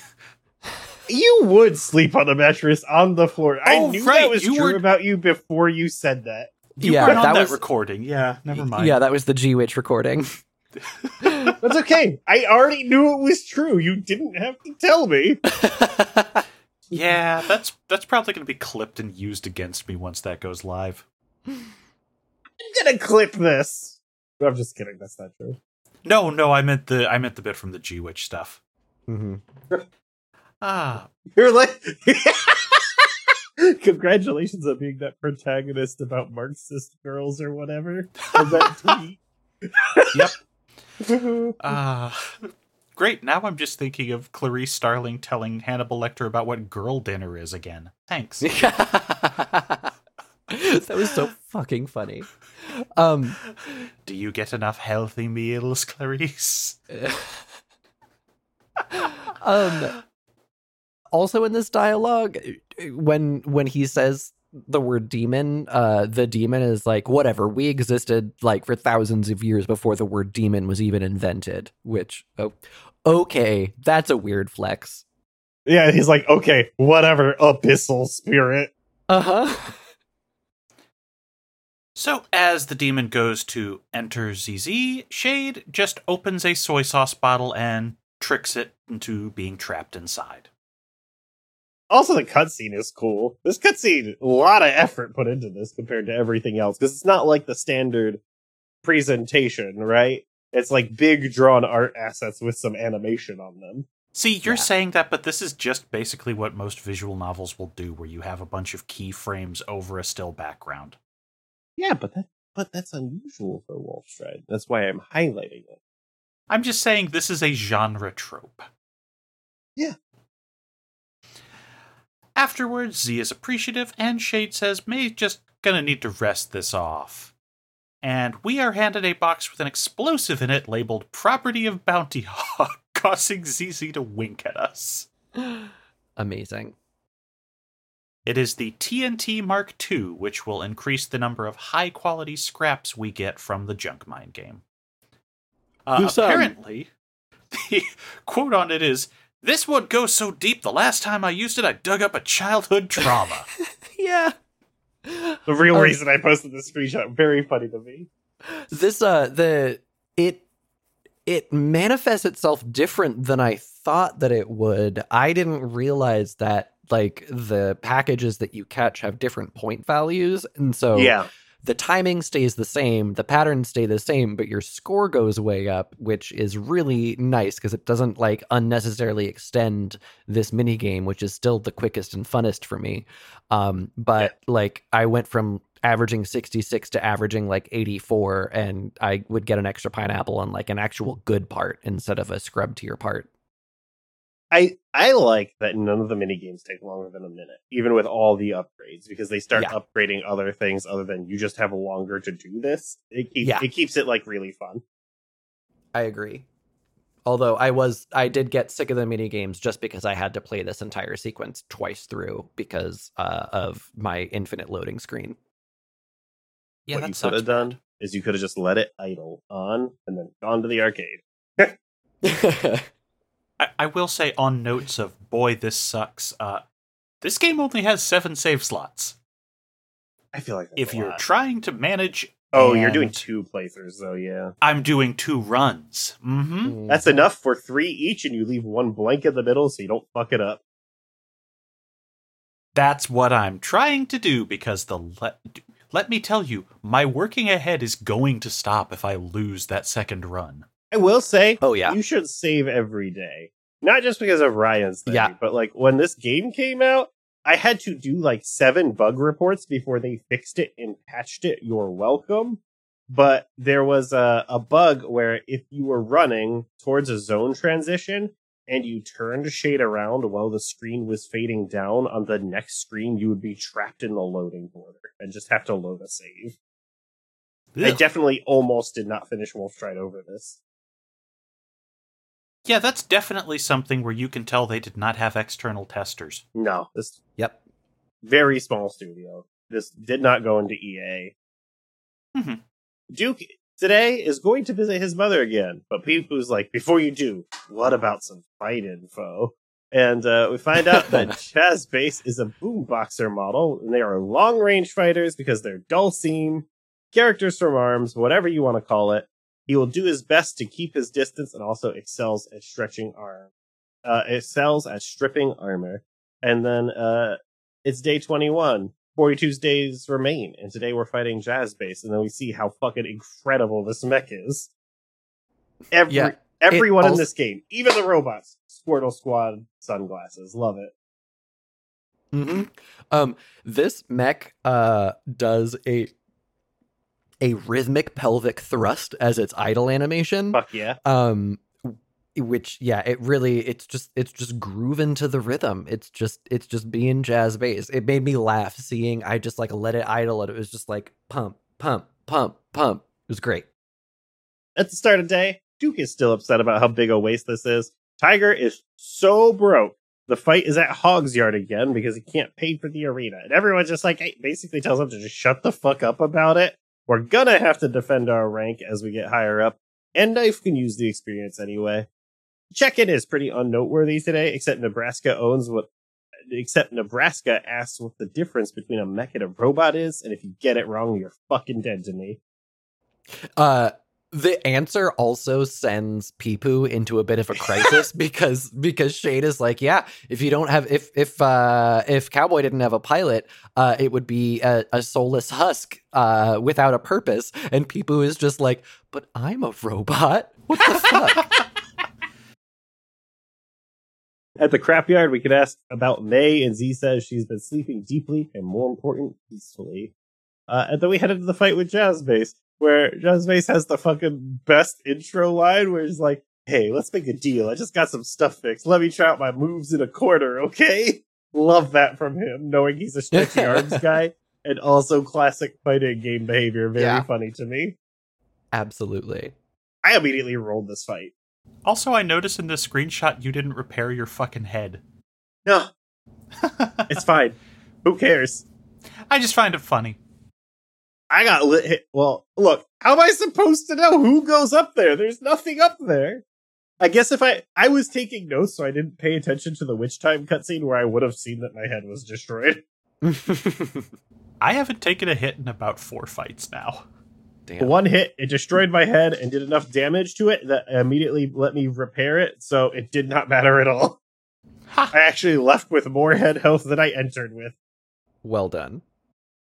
You would sleep on a mattress on the floor. I oh, knew right. that was you true were... about you before you said that. You yeah, weren't on that, that was... recording. Yeah, never mind. Yeah, that was the G-Witch recording. That's okay. I already knew it was true. You didn't have to tell me. Yeah, that's that's probably going to be clipped and used against me once that goes live. I'm going to clip this. I'm just kidding. That's not true. No, no, I meant the I meant the bit from the G-Witch stuff. Mm-hmm. Ah, you're like, congratulations on being that protagonist about Marxist girls or whatever. Or that tweet. Yep. Ah, uh, great. Now I'm just thinking of Clarice Starling telling Hannibal Lecter about what girl dinner is again. Thanks. That was so fucking funny. Um, Do you get enough healthy meals, Clarice? um, also in this dialogue, when when he says the word demon, uh, the demon is like, whatever, we existed like for thousands of years before the word demon was even invented, which, oh, okay, that's a weird flex. Yeah, he's like, okay, whatever, abyssal spirit. Uh-huh. So as the demon goes to enter Z Z, Shade just opens a soy sauce bottle and tricks it into being trapped inside. Also, the cutscene is cool. This cutscene, a lot of effort put into this compared to everything else, because it's not like the standard presentation, right? It's like big drawn art assets with some animation on them. See, you're yeah. saying that, but this is just basically what most visual novels will do, where you have a bunch of keyframes over a still background. Yeah, but that but that's unusual for Wolfstride. That's why I'm highlighting it. I'm just saying this is a genre trope. Yeah. Afterwards, Z is appreciative, and Shade says, May's just gonna need to rest this off. And we are handed a box with an explosive in it labeled Property of Bounty Hog, causing Z Z to wink at us. Amazing. It is the T N T Mark two, which will increase the number of high-quality scraps we get from the junk mine game. Uh, apparently, the quote on it is, "This would go so deep, the last time I used it, I dug up a childhood trauma." Yeah. The real um, reason I posted this screenshot, very funny to me. This, uh, the, it, it manifests itself different than I thought that it would. I didn't realize that. Like the packages that you catch have different point values. And so yeah. the timing stays the same, the patterns stay the same, but your score goes way up, which is really nice because it doesn't like unnecessarily extend this mini game, which is still the quickest and funnest for me. Um, but yeah. like I went from averaging sixty-six to averaging like eighty-four, and I would get an extra pineapple on like an actual good part instead of a scrub tier part. I, I like that none of the minigames take longer than a minute, even with all the upgrades, because they start yeah. upgrading other things other than you just have longer to do this. It, keep, yeah. it keeps it, like, really fun. I agree. Although I was, I did get sick of the mini games just because I had to play this entire sequence twice through because uh, of my infinite loading screen. Yeah, what you could have done is you could have just let it idle on and then gone to the arcade. I, I will say, on notes of boy, this sucks. Uh, this game only has seven save slots. I feel like if you're lot. trying to manage. Oh, and you're doing two playthroughs, though, yeah. I'm doing two runs. Mm-hmm. Mm. That's enough for three each, and you leave one blank in the middle so you don't fuck it up. That's what I'm trying to do, because the le- let me tell you, my working ahead is going to stop if I lose that second run. I will say, oh, yeah. You should save every day. Not just because of Ryan's thing, yeah. But like when this game came out, I had to do like seven bug reports before they fixed it and patched it. You're welcome. But there was a, a bug where if you were running towards a zone transition and you turned shade around while the screen was fading down on the next screen, you would be trapped in the loading border and just have to load a save. Ugh. I definitely almost did not finish Wolfstride over this. Yeah, that's definitely something where you can tell they did not have external testers. No. This yep. Very small studio. This did not go into E A. Mm-hmm. Duke today is going to visit his mother again, but Peepu's like, before you do, what about some fight info? And uh, we find out that Jazz Bass is a boomboxer model, and they are long-range fighters because they're dull seam, characters from ARMS, whatever you want to call it. He will do his best to keep his distance and also excels at stretching arm, uh, excels at stripping armor. And then uh, it's day twenty-one. forty-two days remain. And today we're fighting Jazz Bass. And then we see how fucking incredible this mech is. Every, yeah, everyone also- in this game, even the robots, Squirtle Squad sunglasses. Love it. Mm-hmm. Um, this mech uh, does a... a rhythmic pelvic thrust as its idle animation. Fuck yeah. Um, which, yeah, it really, it's just, it's just grooving to the rhythm. It's just, it's just being Jazz Bass. It made me laugh seeing, I just like let it idle and it was just like pump, pump, pump, pump. It was great. At the start of the day, Duke is still upset about how big a waste this is. Tiger is so broke. The fight is at Hogsyard again because he can't pay for the arena. And everyone just like, hey, basically tells him to just shut the fuck up about it. We're gonna have to defend our rank as we get higher up, and Knife can use the experience anyway. Check-in is pretty unnoteworthy today, except Nebraska owns what. Except Nebraska asks what the difference between a mech and a robot is, and if you get it wrong, you're fucking dead to me. Uh, the answer also sends Peepoo into a bit of a crisis because because Shade is like, yeah, if you don't have if if uh, if Cowboy didn't have a pilot, uh, it would be a, a soulless husk. Uh, without a purpose, and Peepoo is just like, but I'm a robot. What the fuck? At the crapyard, we could ask about May, and Z says she's been sleeping deeply and, more important, peacefully. Uh, and then we headed to the fight with Jazz Bass, where Jazz Bass has the fucking best intro line, where he's like, "Hey, let's make a deal. I just got some stuff fixed. Let me try out my moves in a quarter, okay?" Love that from him, knowing he's a stretchy arms guy. And also classic fighting game behavior. Very yeah. funny to me. Absolutely. I immediately rolled this fight. Also, I noticed in this screenshot you didn't repair your fucking head. No. It's fine. Who cares? I just find it funny. I got lit hit. Well, look, how am I supposed to know who goes up there? There's nothing up there. I guess if I... I was taking notes, so I didn't pay attention to the witch time cutscene where I would have seen that my head was destroyed. I haven't taken a hit in about four fights now. Damn. One hit, it destroyed my head and did enough damage to it that immediately let me repair it, so it did not matter at all. Ha. I actually left with more head health than I entered with. Well done.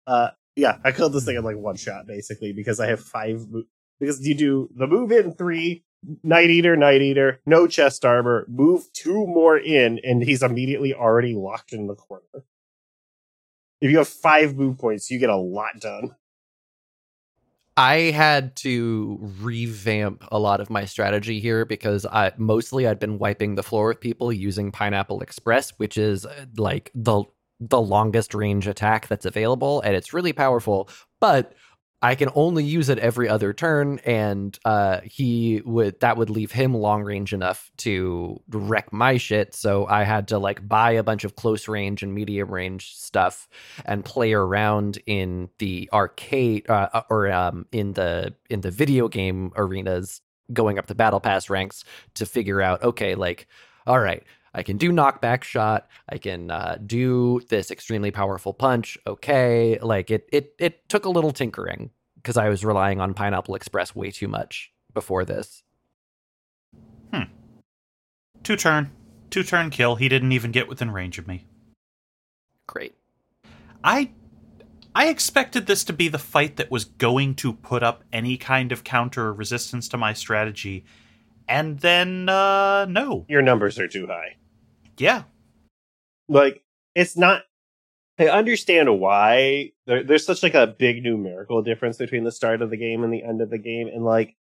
Uh, yeah, I killed this thing in like one shot, basically, because I have five... Mo- because you do the move in three, Night Eater, Night Eater, no chest armor, move two more in, and he's immediately already locked in the corner. If you have five move points, you get a lot done. I had to revamp a lot of my strategy here because I mostly I'd been wiping the floor with people using Pineapple Express, which is like the the longest range attack that's available, and it's really powerful. But I can only use it every other turn, and uh, he would that would leave him long range enough to wreck my shit. So I had to like buy a bunch of close range and medium range stuff and play around in the arcade uh, or um, in the in the video game arenas, going up the battle pass ranks to figure out, okay, like, all right, I can do knockback shot. I can uh, do this extremely powerful punch. Okay, like it it it took a little tinkering because I was relying on Pineapple Express way too much before this. Hmm. Two turn. Two turn kill. He didn't even get within range of me. Great. I I expected this to be the fight that was going to put up any kind of counter or resistance to my strategy. And then, uh, no. Your numbers are too high. Yeah. Like, it's not... I understand why there, there's such, like, a big numerical difference between the start of the game and the end of the game. And, like,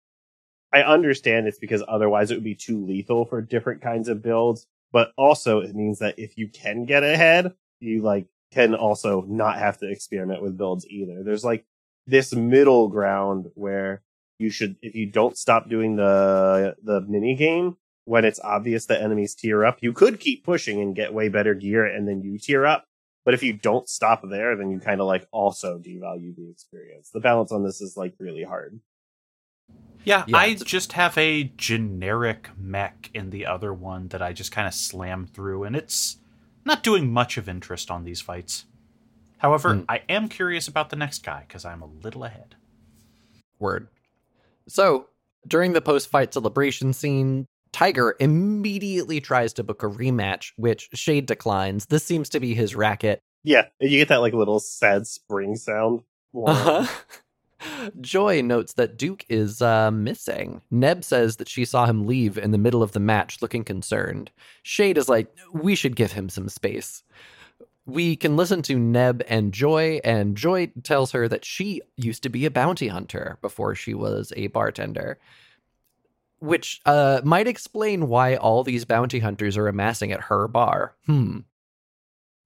I understand it's because otherwise it would be too lethal for different kinds of builds. But also, it means that if you can get ahead, you, like, can also not have to experiment with builds either. There's, like, this middle ground where... You should, if you don't stop doing the the mini game when it's obvious that enemies tier up, you could keep pushing and get way better gear, and then you tier up. But if you don't stop there, then you kind of like also devalue the experience. The balance on this is like really hard. Yeah, yeah. I just have a generic mech in the other one that I just kind of slam through, and it's not doing much of interest on these fights. However, mm. I am curious about the next guy because I'm a little ahead. Word. So, during the post-fight celebration scene, Tiger immediately tries to book a rematch, which Shade declines. This seems to be his racket. Yeah, you get that like little sad spring sound. Uh-huh. Joy notes that Duke is uh, missing. Neb says that she saw him leave in the middle of the match looking concerned. Shade is like, we should give him some space. We can listen to Neb and Joy, and Joy tells her that she used to be a bounty hunter before she was a bartender, which uh, might explain why all these bounty hunters are amassing at her bar. Hmm.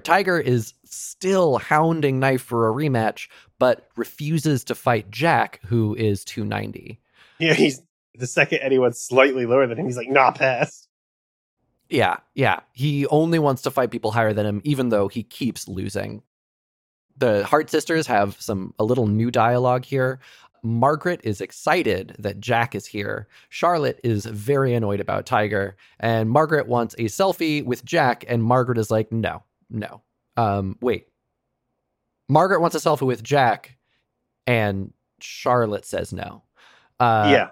Tiger is still hounding Knife for a rematch, but refuses to fight Jack, who is two ninety. Yeah, he's the second anyone's slightly lower than him, he's like, nah, pass. Yeah, yeah. He only wants to fight people higher than him, even though he keeps losing. The Hart sisters have some a little new dialogue here. Margaret is excited that Jack is here. Charlotte is very annoyed about Tiger. And Margaret wants a selfie with Jack. And Margaret is like, no, no. Um, wait. Margaret wants a selfie with Jack. And Charlotte says no. Uh, yeah.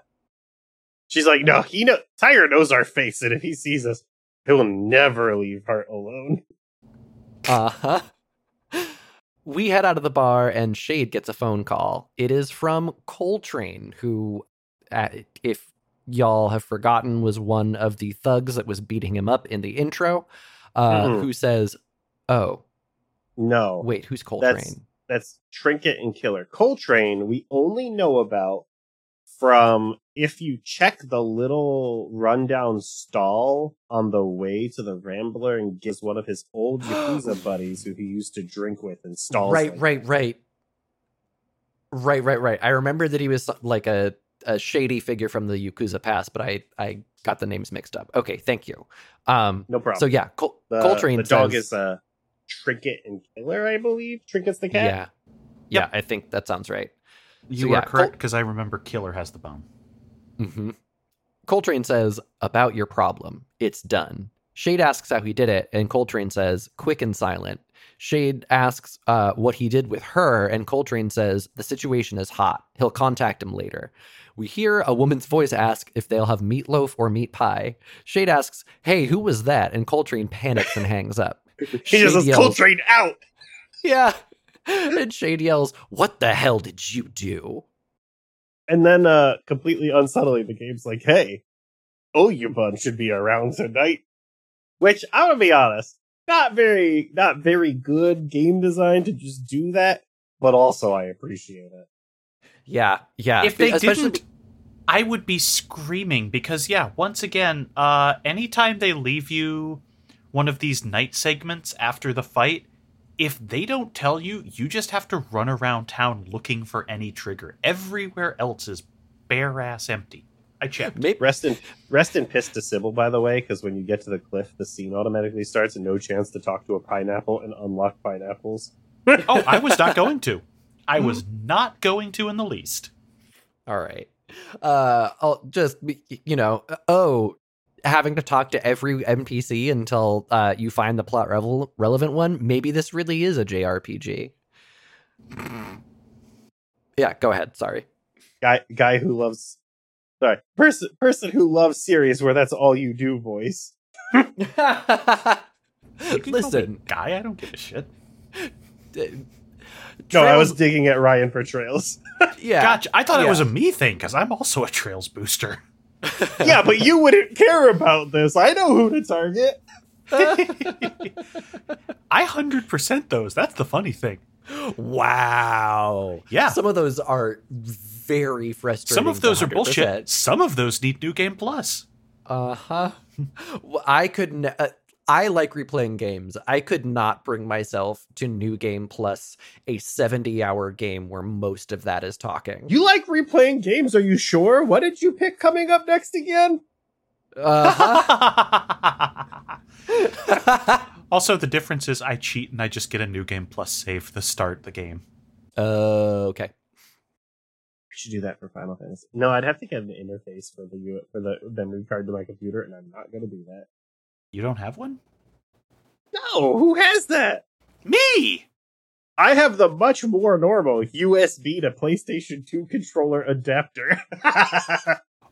She's like, no, he know Tiger knows our face. And if he sees us, he'll never leave Hart alone. Uh-huh. We head out of the bar, and Shade gets a phone call. It is from Coltrane, who, if y'all have forgotten, was one of the thugs that was beating him up in the intro, uh, mm. who says, oh. No. Wait, who's Coltrane? That's, that's Trinket and Killer. Coltrane, we only know about from... If you check the little rundown stall on the way to the Rambler and gives one of his old Yakuza buddies who he used to drink with and stalls. Right, like right, that. right. Right, right, right. I remember that he was like a, a shady figure from the Yakuza past, but I, I got the names mixed up. Okay, thank you. Um, no problem. So yeah, Col- the, Coltrane The dog says, is uh, Trinket and Killer, I believe. Trinket's the cat? Yeah, yep. yeah I think that sounds right. You so, are yeah, correct, because Col- I remember Killer has the bone. Mm-hmm. Coltrane says, about your problem. It's done. Shade asks how he did it, and Coltrane says, quick and silent. Shade asks uh, what he did with her, and Coltrane says, the situation is hot. He'll contact him later. We hear a woman's voice ask if they'll have meatloaf or meat pie. Shade asks, hey, who was that? And Coltrane panics and hangs up. He just says, Coltrane out! Yeah. And Shade yells, what the hell did you do? And then, uh, completely unsettling, the game's like, hey, Oyubun should be around tonight. Which, I'm gonna be honest, not very, not very good game design to just do that, but also I appreciate it. Yeah, yeah. If they Especially... didn't, I would be screaming, because, yeah, once again, uh, anytime they leave you one of these night segments after the fight, if they don't tell you, you just have to run around town looking for any trigger. Everywhere else is bare ass empty. I checked. Maybe rest in rest in piss to Sybil, by the way, because when you get to the cliff, the scene automatically starts and no chance to talk to a pineapple and unlock pineapples. Oh, I was not going to. I was not going to in the least. All right. Uh, I'll just, you know, oh, having to talk to every N P C until uh, you find the plot revel- relevant one. Maybe this really is a J R P G. Yeah, go ahead. Sorry. Guy guy who loves... Sorry. Person, person who loves series where that's all you do voice. You listen. Guy, I don't give a shit. D- Trails. No, I was digging at Ryan for Trails. Yeah. Gotcha. I thought yeah. it was a me thing, because I'm also a Trails booster. Yeah, but you wouldn't care about this. I know who to target. I one hundred percent those. That's the funny thing. Wow. Yeah. Some of those are very frustrating. Some of those one hundred percent. Are bullshit. Some of those need New Game Plus. Uh-huh. Well, I couldn't... Uh, I like replaying games. I could not bring myself to New Game Plus, a seventy-hour game where most of that is talking. You like replaying games, are you sure? What did you pick coming up next again? Uh-huh. Also, the difference is I cheat and I just get a New Game Plus save to start the game. Uh, okay. We should do that for Final Fantasy. No, I'd have to get an interface for the for the memory card to my computer, and I'm not going to do that. You don't have one? No, who has that? Me! I have the much more normal U S B to PlayStation two controller adapter.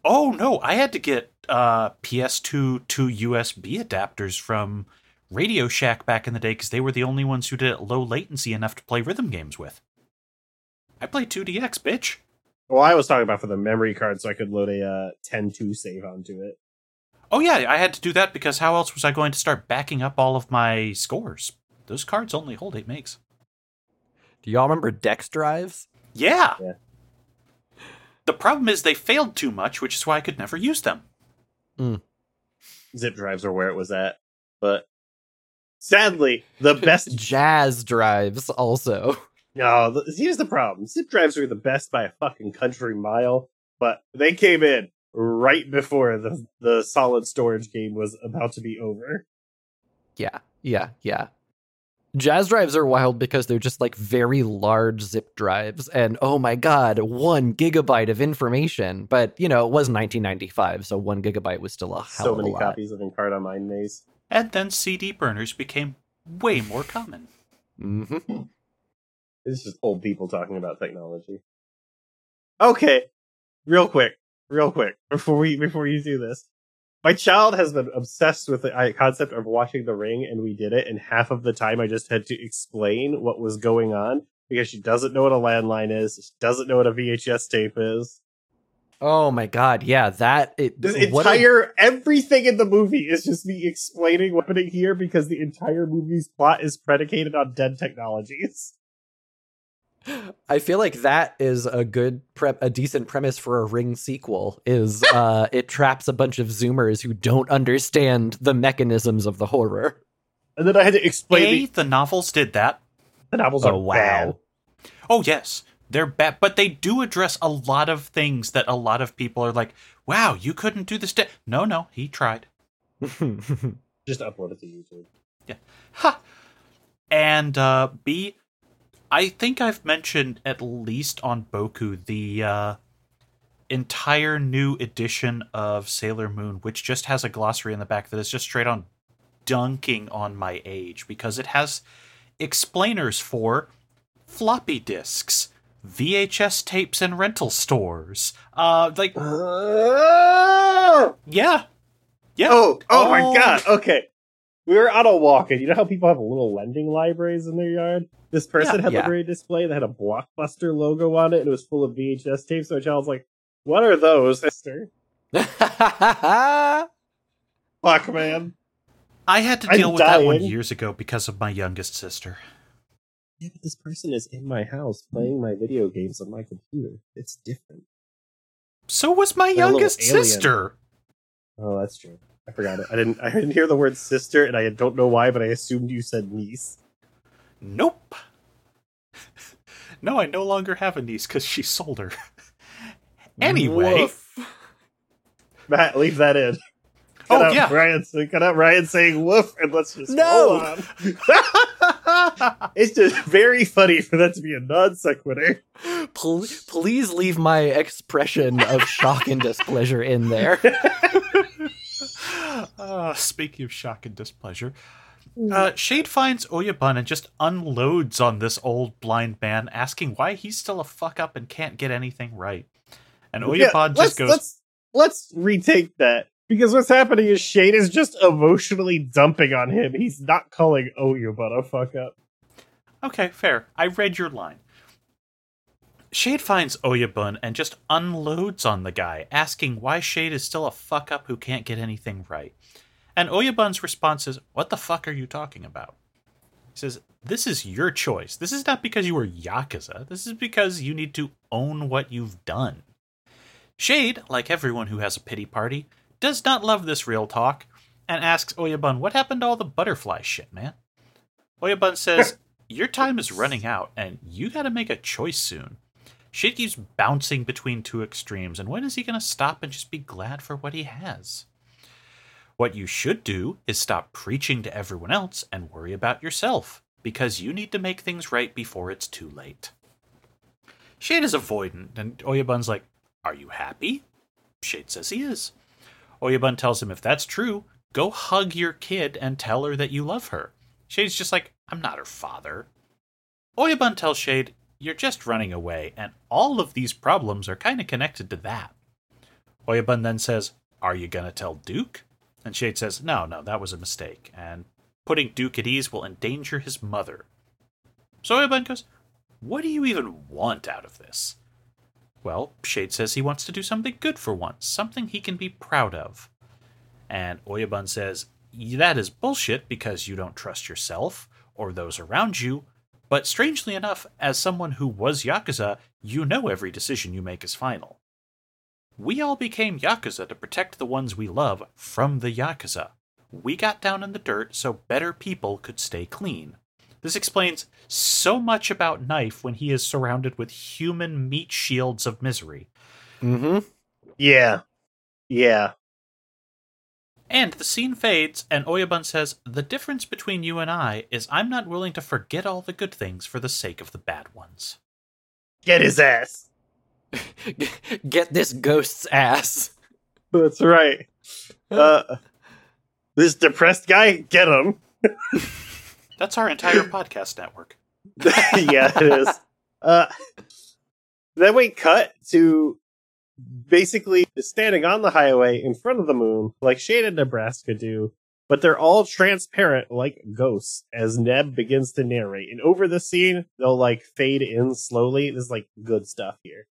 Oh, no, I had to get uh, P S two to U S B adapters from Radio Shack back in the day because they were the only ones who did it low latency enough to play rhythm games with. I play two D X, bitch. Well, I was talking about for the memory card so I could load a uh, ten two save onto it. Oh, yeah, I had to do that because how else was I going to start backing up all of my scores? Those cards only hold eight megs. Do y'all remember Dex drives? Yeah. yeah. The problem is they failed too much, which is why I could never use them. Mm. Zip drives are where it was at. But sadly, the best... Jazz drives also. No, here's the problem. Zip drives were the best by a fucking country mile, but they came in right before the the solid storage game was about to be over. Yeah, yeah, yeah. Jazz drives are wild because they're just like very large zip drives. And oh my God, one gigabyte of information. But, you know, it was nineteen ninety-five, so one gigabyte was still a hell of a lot. So many copies of Encarta Mine Maze. And then C D burners became way more common. Mm-hmm. This is old people talking about technology. Okay, real quick. Real quick, before we before you do this, my child has been obsessed with the concept of watching The Ring, and we did it. And half of the time, I just had to explain what was going on because she doesn't know what a landline is. She doesn't know what a V H S tape is. Oh my God! Yeah, that it, the entire a... everything in the movie is just me explaining what's happening here because the entire movie's plot is predicated on dead technologies. I feel like that is a good prep, a decent premise for a Ring sequel is uh, it traps a bunch of Zoomers who don't understand the mechanisms of the horror. And then I had to explain. A, the-, the novels did that. The novels oh, are wow. bad. Oh, yes, they're bad. But they do address a lot of things that a lot of people are like, wow, you couldn't do this. De-. No, no, he tried. Just upload it to YouTube. Yeah. Ha. And uh, B, I think I've mentioned, at least on Boku, the uh, entire new edition of Sailor Moon, which just has a glossary in the back that is just straight on dunking on my age, because it has explainers for floppy disks, V H S tapes in rental stores. Uh, like, yeah. Yeah. Oh, oh, oh my God. Okay. We were on a walk, and you know how people have little lending libraries in their yard? This person yeah, had yeah. a library display that had a Blockbuster logo on it, and it was full of V H S tapes, so I was like, what are those, sister? Fuck, man. I had to deal I'm with dying. that one years ago because of my youngest sister. Yeah, but this person is in my house playing my video games on my computer. It's different. So was my They're youngest sister! Oh, that's true. I forgot it. I didn't I didn't hear the word sister, and I don't know why, but I assumed you said niece. Nope. No, I no longer have a niece because she sold her. Anyway. Woof. Matt, leave that in. Cut oh, out yeah. Ryan, cut out Ryan saying woof and let's just no. roll on. It's just very funny for that to be a non sequitur. Please, please leave my expression of shock and displeasure in there. Uh, speaking of shock and displeasure, uh, Shade finds Oyabun and just unloads on this old blind man, asking why he's still a fuck up and can't get anything right. And Oyabun yeah, just goes... Let's, let's retake that. Because what's happening is Shade is just emotionally dumping on him. He's not calling Oyabun a fuck up. Okay, fair. I read your line. Shade finds Oyabun and just unloads on the guy, asking why Shade is still a fuck up who can't get anything right. And Oyabun's response is, what the fuck are you talking about? He says, this is your choice. This is not because you were Yakuza. This is because you need to own what you've done. Shade, like everyone who has a pity party, does not love this real talk, and asks Oyabun, what happened to all the butterfly shit, man? Oyabun says, your time is running out, and you gotta make a choice soon. Shade keeps bouncing between two extremes, and when is he gonna stop and just be glad for what he has? What you should do is stop preaching to everyone else and worry about yourself, because you need to make things right before it's too late. Shade is avoidant, and Oyabun's like, are you happy? Shade says he is. Oyabun tells him if that's true, go hug your kid and tell her that you love her. Shade's just like, I'm not her father. Oyabun tells Shade, you're just running away, and all of these problems are kind of connected to that. Oyabun then says, are you going to tell Duke? And Shade says, no, no, that was a mistake, and putting Duke at ease will endanger his mother. So Oyabun goes, what do you even want out of this? Well, Shade says he wants to do something good for once, something he can be proud of. And Oyabun says, that is bullshit because you don't trust yourself or those around you. But strangely enough, as someone who was Yakuza, you know every decision you make is final. We all became Yakuza to protect the ones we love from the Yakuza. We got down in the dirt so better people could stay clean. This explains so much about Knife when he is surrounded with human meat shields of misery. Mm-hmm. Yeah. Yeah. And the scene fades, and Oyabun says, the difference between you and I is I'm not willing to forget all the good things for the sake of the bad ones. Get his ass. Get this ghost's ass. That's right. Uh, this depressed guy, get him. That's our entire podcast network. Yeah, it is. Uh, then we cut to basically standing on the highway in front of the moon, like Shade and Nebraska do, but they're all transparent like ghosts as Neb begins to narrate. And over the scene, they'll like fade in slowly. There's like good stuff here.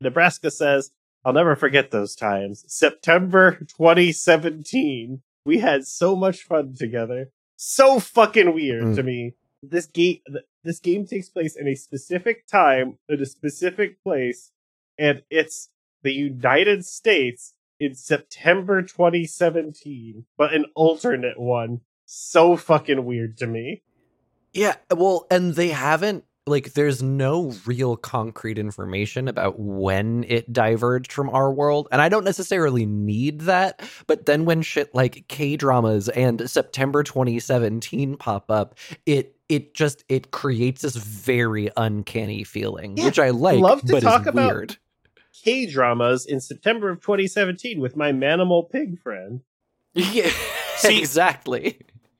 Nebraska says, I'll never forget those times. September twenty seventeen. We had so much fun together. So fucking weird mm. to me. This game, this game takes place in a specific time, at a specific place, and it's the United States in September twenty seventeen, but an alternate one. So fucking weird to me. Yeah, well, and they haven't, like, there's no real concrete information about when it diverged from our world. And I don't necessarily need that. But then when shit like K-dramas and September twenty seventeen pop up, it it just it creates this very uncanny feeling, yeah, which I like. Love to but talk is about weird. K-dramas in September of twenty seventeen with my Manimal Pig friend. Yeah, see, exactly.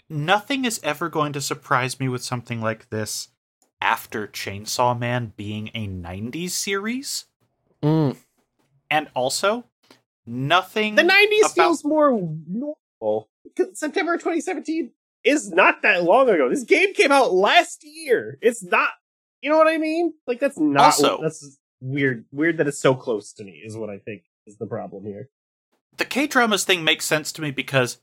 Nothing is ever going to surprise me with something like this. After Chainsaw Man being a nineties series. Mm. And also, nothing... The nineties about... feels more normal. September twenty seventeen is not that long ago. This game came out last year. It's not... You know what I mean? Like, that's not... Also, that's weird. Weird that it's so close to me is what I think is the problem here. The K-dramas thing makes sense to me because...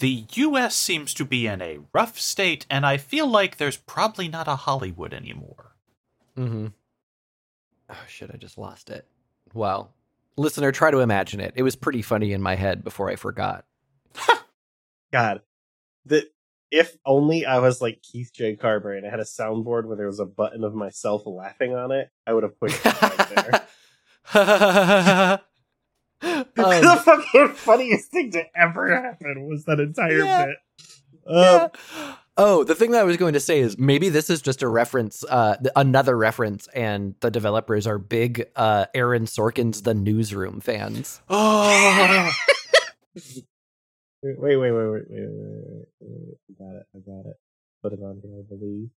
The U S seems to be in a rough state, and I feel like there's probably not a Hollywood anymore. Mm-hmm. Oh, shit, I just lost it. Well, listener, try to imagine it. It was pretty funny in my head before I forgot. God. The If only I was like Keith J. Carver and I had a soundboard where there was a button of myself laughing on it, I would have pushed it right there. um, the fucking funniest thing to ever happen was that entire yeah, bit. Um, yeah. Oh, the thing that I was going to say is maybe this is just a reference, uh, another reference, and the developers are big uh, Aaron Sorkin's The Newsroom fans. Oh. Wait, wait, wait, wait, wait, wait, wait, wait, I got it, I got it. Put it on here, I believe.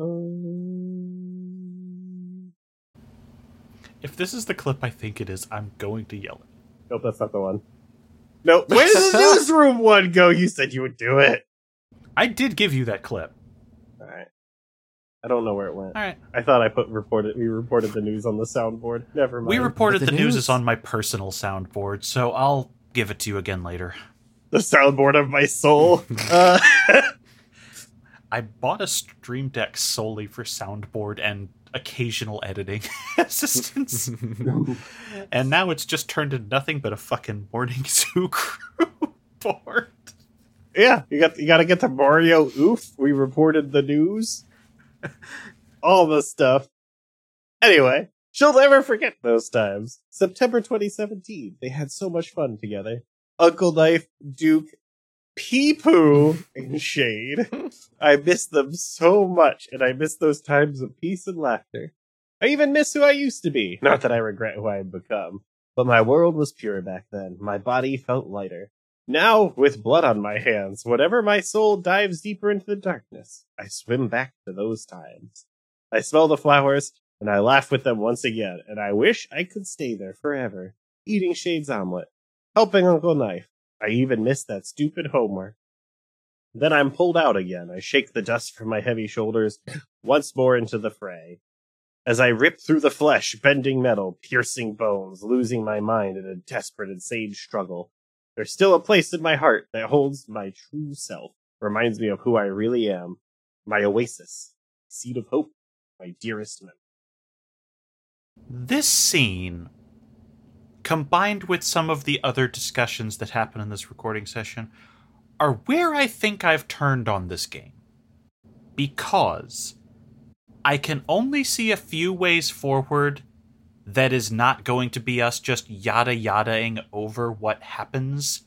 Um... If this is the clip I think it is, I'm going to yell it. Nope, that's not the one. No, nope. Where did the newsroom one go? You said you would do it. I did give you that clip. Alright. I don't know where it went. All right. I thought I put reported. We reported the news on the soundboard. Never mind. We reported the, the news is on my personal soundboard, so I'll give it to you again later. The soundboard of my soul. uh. I bought a Stream Deck solely for soundboard and occasional editing assistance. And now it's just turned into nothing but a fucking Morning Zoo Crew board. Yeah, you got you got to get to Mario Oof. We reported the news. All this stuff. Anyway. She'll never forget those times. September twenty seventeen. They had so much fun together. Uncle Knife, Duke, Peepoo, and Shade. I miss them so much, and I miss those times of peace and laughter. I even miss who I used to be. Not that I regret who I had become. But my world was pure back then. My body felt lighter. Now, with blood on my hands, whatever my soul dives deeper into the darkness, I swim back to those times. I smell the flowers, and I laugh with them once again, and I wish I could stay there forever, eating Shade's omelet, helping Uncle Knife. I even miss that stupid homework. Then I'm pulled out again. I shake the dust from my heavy shoulders once more into the fray. As I rip through the flesh, bending metal, piercing bones, losing my mind in a desperate, insane struggle, there's still a place in my heart that holds my true self, reminds me of who I really am, my oasis, seed of hope, my dearest memory. This scene, combined with some of the other discussions that happen in this recording session, are where I think I've turned on this game. Because I can only see a few ways forward that is not going to be us just yada-yadaing over what happens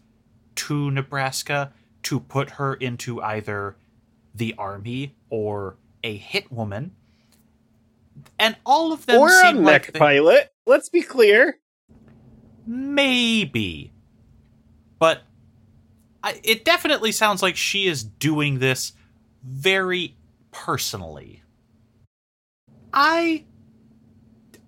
to Nebraska to put her into either the army or a hit woman. And all of them or seem a mech like they... pilot. Let's be clear. Maybe, but I, it definitely sounds like she is doing this very personally. I,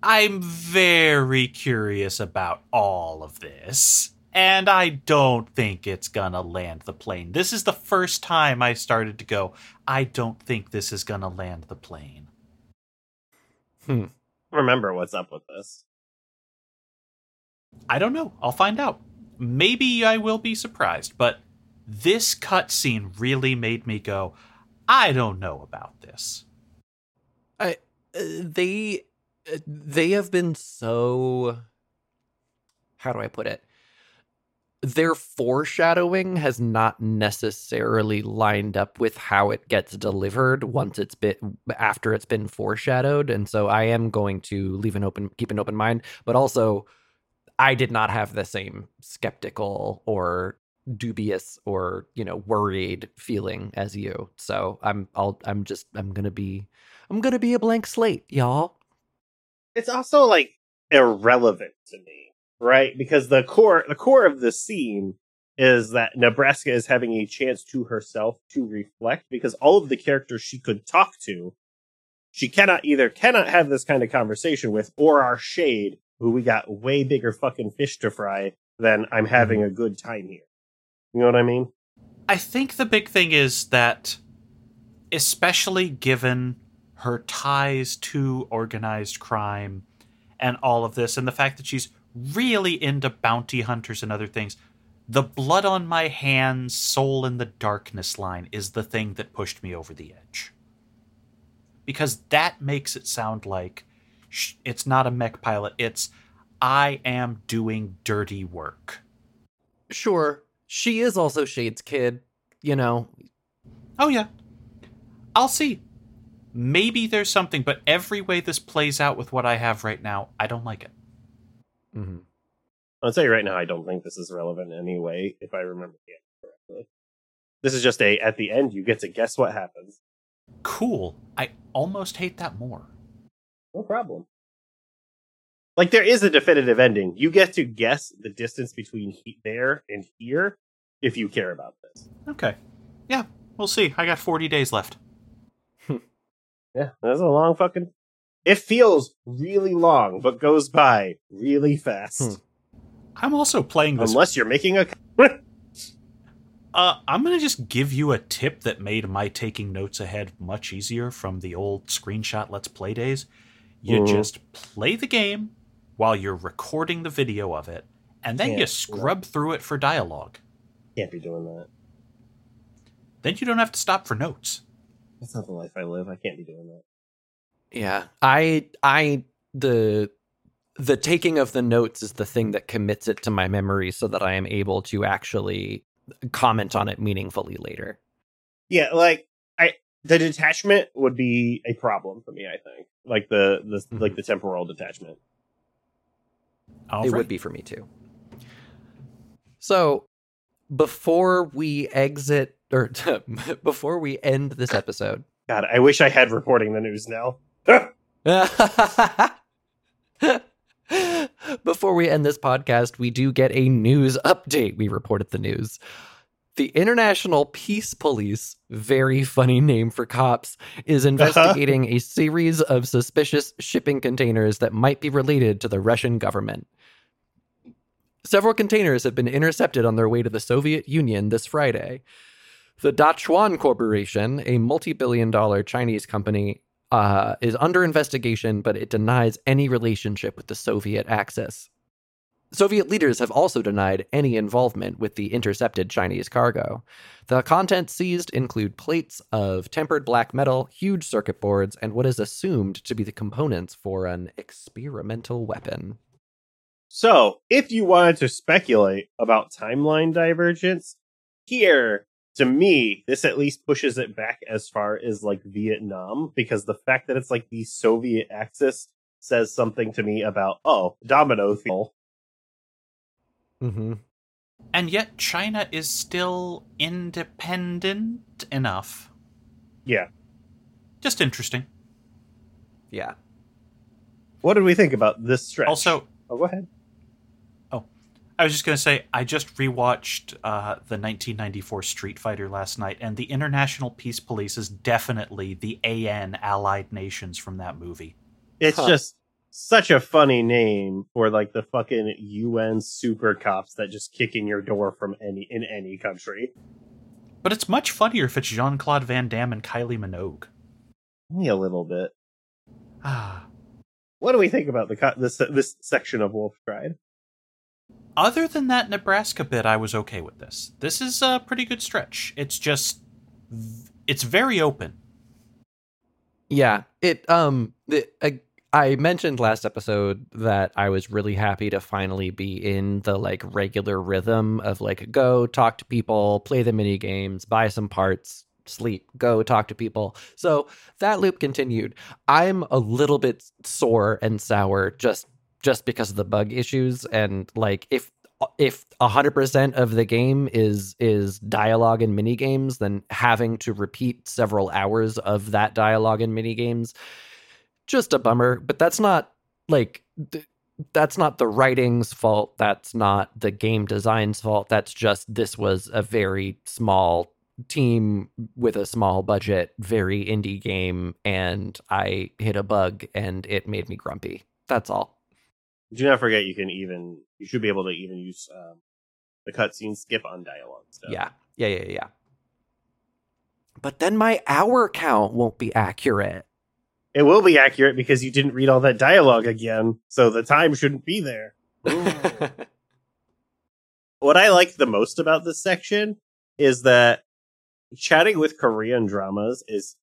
I'm very curious about all of this, and I don't think it's gonna land the plane. This is the first time I started to go, I don't think this is gonna land the plane. Hmm. Remember what's up with this. I don't know. I'll find out. Maybe I will be surprised, but this cutscene really made me go, I don't know about this. I uh, they uh, they have been so, how do I put it? Their foreshadowing has not necessarily lined up with how it gets delivered once it's been after it's been foreshadowed. And so I am going to leave an open, keep an open mind. But also, I did not have the same skeptical or dubious or, you know, worried feeling as you. So I'm, I'll, I'm just, I'm going to be, I'm going to be a blank slate, y'all. It's also like irrelevant to me. Right, because the core the core of this scene is that Nebraska is having a chance to herself to reflect, because all of the characters she could talk to, she cannot either cannot have this kind of conversation with, or are Shade, who we got way bigger fucking fish to fry than I'm having a good time here. You know what I mean? I think the big thing is that, especially given her ties to organized crime and all of this, and the fact that she's really into bounty hunters and other things, the blood on my hands, soul in the darkness line is the thing that pushed me over the edge. Because that makes it sound like sh- it's not a mech pilot, it's I am doing dirty work. Sure, she is also Shade's kid. you know. Oh, yeah. I'll see. Maybe there's something, but every way this plays out with what I have right now, I don't like it. Mm-hmm. I'll tell you right now, I don't think this is relevant in any way, if I remember the end correctly. This is just a, at the end, you get to guess what happens. Cool. I almost hate that more. No problem. Like, there is a definitive ending. You get to guess the distance between he- there and here if you care about this. Okay. Yeah, we'll see. I got forty days left. Yeah, that's a long fucking... It feels really long, but goes by really fast. Hmm. I'm also playing this... Unless you're making a... uh, I'm going to just give you a tip that made my taking notes ahead much easier from the old screenshot Let's Play days. You mm. just play the game while you're recording the video of it, and then Can't, you scrub no. through it for dialogue. Can't be doing that. Then you don't have to stop for notes. That's not the life I live. I can't be doing that. Yeah, I, I, the, the taking of the notes is the thing that commits it to my memory so that I am able to actually comment on it meaningfully later. Yeah, like I, the detachment would be a problem for me. I think like the, the mm-hmm. like the temporal detachment. All it right. would be for me too. So, before we exit. Or before we end this episode. God, I wish I had reporting the news now. Before we end this podcast, we do get a news update. We reported the news. The International Peace Police, very funny name for cops, is investigating uh-huh. a series of suspicious shipping containers that might be related to the Russian government. Several containers have been intercepted on their way to the Soviet Union this Friday. The Dachauan Corporation, a multi-billion dollar Chinese company, uh, is under investigation, but it denies any relationship with the Soviet Axis. Soviet leaders have also denied any involvement with the intercepted Chinese cargo. The content seized include plates of tempered black metal, huge circuit boards, and what is assumed to be the components for an experimental weapon. So, if you wanted to speculate about timeline divergence, here... To me, this at least pushes it back as far as, like, Vietnam, because the fact that it's, like, the Soviet Axis says something to me about, oh, domino theory. Mm-hmm. And yet China is still independent enough. Yeah. Just interesting. Yeah. What did we think about this stretch? Also... Oh, go ahead. I was just going to say, I just rewatched uh, the nineteen ninety-four Street Fighter last night, and the International Peace Police is definitely the A N Allied Nations from that movie. It's huh. just such a funny name for like the fucking U N super cops that just kick in your door from any in any country. But it's much funnier if it's Jean-Claude Van Damme and Kylie Minogue. Only a little bit. Ah, what do we think about the co- this this section of Wolfstride? Other than that Nebraska bit, I was okay with this. This is a pretty good stretch. It's just, it's very open. Yeah, it. Um, it, I, I mentioned last episode that I was really happy to finally be in the like regular rhythm of like go talk to people, play the mini games, buy some parts, sleep, go talk to people. So that loop continued. I'm a little bit sore and sour just. Just because of the bug issues, and like if if one hundred percent of the game is is dialogue and minigames, then having to repeat several hours of that dialogue and minigames, just a bummer. But that's not like th- that's not the writing's fault. That's not the game design's fault. That's just this was a very small team with a small budget, very indie game, and I hit a bug and it made me grumpy. That's all. Do not forget you can even, you should be able to even use um, the cutscene skip on dialogue stuff. Yeah, yeah, yeah, yeah. But then my hour count won't be accurate. It will be accurate because you didn't read all that dialogue again, so the time shouldn't be there. What I like the most about this section is that chatting with Korean dramas is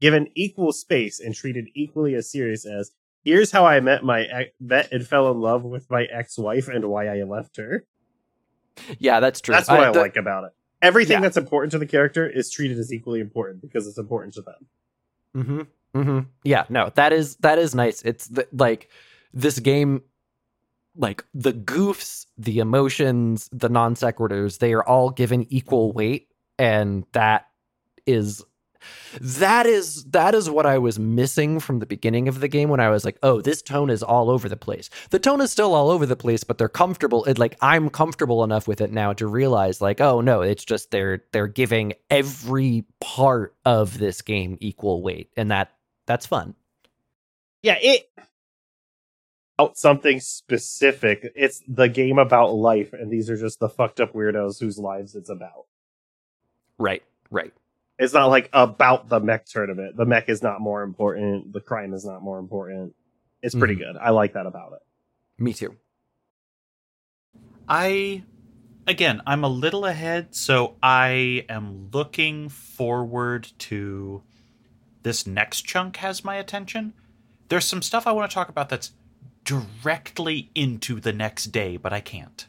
given equal space and treated equally as serious as here's how I met my ex- met and fell in love with my ex-wife and why I left her. Yeah, that's true. That's what I, I the, like about it. everything yeah. that's important to the character is treated as equally important because it's important to them. Mm-hmm. Mm-hmm. Yeah, no, that is that is nice. It's the, like this game, like the goofs, the emotions, the non sequiturs, they are all given equal weight, and that is that is that is what I was missing from the beginning of the game when I was like, oh, this tone is all over the place. The tone is still all over the place, but they're comfortable. It, like, I'm comfortable enough with it now to realize, like, oh no, it's just they're they're giving every part of this game equal weight, and that that's fun. Yeah, it out something specific. It's the game about life, and these are just the fucked up weirdos whose lives it's about. Right, right. It's not like about the mech tournament. The mech is not more important. The crime is not more important. It's pretty mm. good. I like that about it. Me too. I, again, I'm a little ahead, so I am looking forward to this next chunk has my attention. There's some stuff I want to talk about that's directly into the next day, but I can't.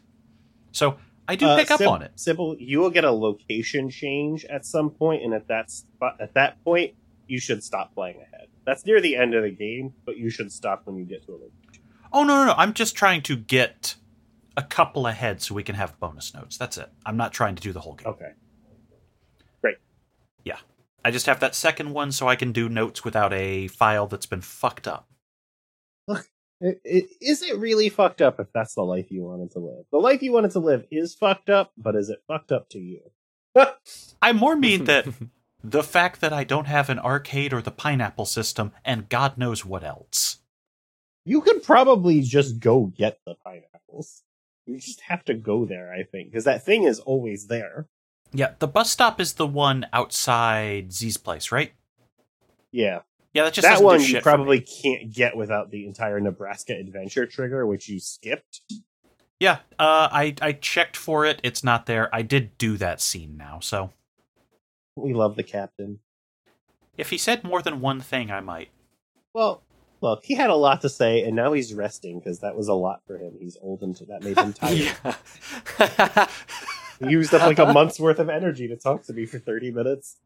So I do pick uh, Sim- up on it. Simple, you will get a location change at some point, and at that spot, at that point, you should stop playing ahead. That's near the end of the game, but you should stop when you get to a location. Oh, no, no, no. I'm just trying to get a couple ahead so we can have bonus notes. That's it. I'm not trying to do the whole game. Okay. Great. Yeah. I just have that second one so I can do notes without a file that's been fucked up. Look. It, it, is it really fucked up if that's the life you wanted to live? The life you wanted to live is fucked up, but is it fucked up to you? I more mean that the fact that I don't have an arcade or the pineapple system and God knows what else. You could probably just go get the pineapples. You just have to go there, I think, because that thing is always there. Yeah, the bus stop is the one outside Z's place, right? Yeah. Yeah, that just that one you probably can't get without the entire Nebraska Adventure trigger, which you skipped. Yeah, uh, I I checked for it. It's not there. I did do that scene now, so we love the captain. If he said more than one thing, I might. Well, look, he had a lot to say, and now he's resting because that was a lot for him. He's old, and that made him tired. He used up like a month's worth of energy to talk to me for thirty minutes.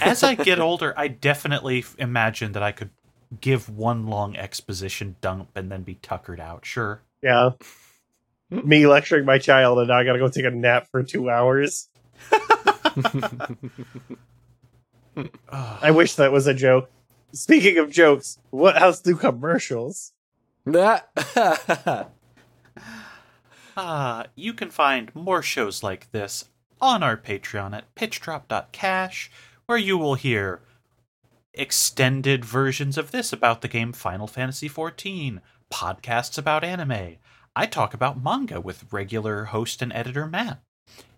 As I get older, I definitely imagine that I could give one long exposition dump and then be tuckered out. Sure. Yeah. Me lecturing my child, and now I gotta go take a nap for two hours. I wish that was a joke. Speaking of jokes, what else do commercials? uh, you can find more shows like this on our Patreon at pitch drop dot cash, where you will hear extended versions of this about the game Final Fantasy fourteen, podcasts about anime. I talk about manga with regular host and editor Matt.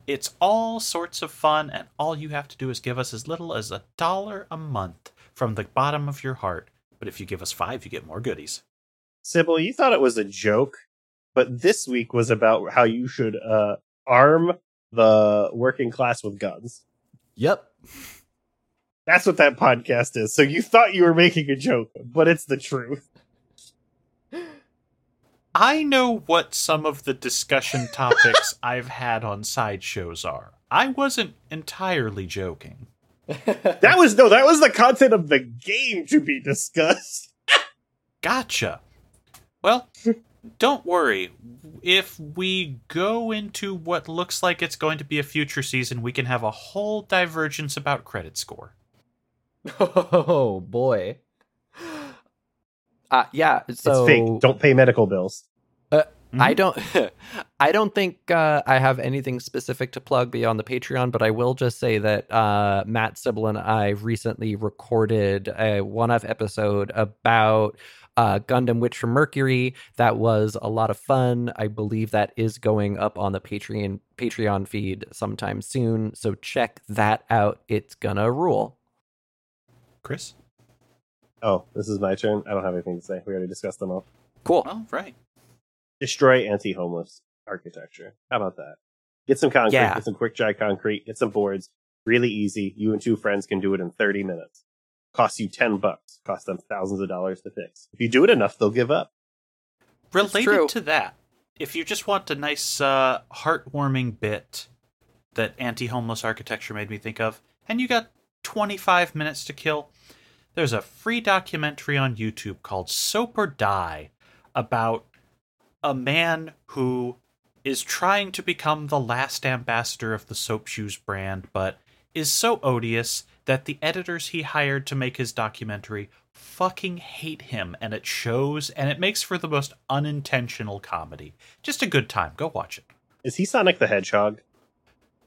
It's all sorts of fun, and all you have to do is give us as little as a dollar a month from the bottom of your heart. But if you give us five, you get more goodies. Sybil, you thought it was a joke, but this week was about how you should uh, arm the working class with guns. Yep. That's what that podcast is. So you thought you were making a joke, but it's the truth. I know what some of the discussion topics I've had on sideshows are. I wasn't entirely joking. That was no, that was the content of the game to be discussed. Gotcha. Well, don't worry. If we go into what looks like it's going to be a future season, we can have a whole divergence about credit score. Oh, boy. Uh, yeah, so... It's fake. Don't pay medical bills. Uh, mm-hmm. I don't I don't think uh, I have anything specific to plug beyond the Patreon, but I will just say that uh, Matt, Sybil, and I recently recorded a one-off episode about uh, Gundam Witch from Mercury. That was a lot of fun. I believe that is going up on the Patreon Patreon feed sometime soon, so check that out. It's gonna rule. Chris? Oh, this is my turn. I don't have anything to say. We already discussed them all. Cool. All right. Destroy anti-homeless architecture. How about that? Get some concrete. Yeah. Get some quick dry concrete. Get some boards. Really easy. You and two friends can do it in thirty minutes. Costs you ten bucks. Costs them thousands of dollars to fix. If you do it enough, they'll give up. Related to that, if you just want a nice uh, heartwarming bit, that anti-homeless architecture made me think of, and you got twenty-five minutes to kill, there's a free documentary on YouTube called Soap or Die about a man who is trying to become the last ambassador of the Soap Shoes brand, but is so odious that the editors he hired to make his documentary fucking hate him, and it shows, and it makes for the most unintentional comedy. Just a good time. Go watch it. Is he Sonic the Hedgehog?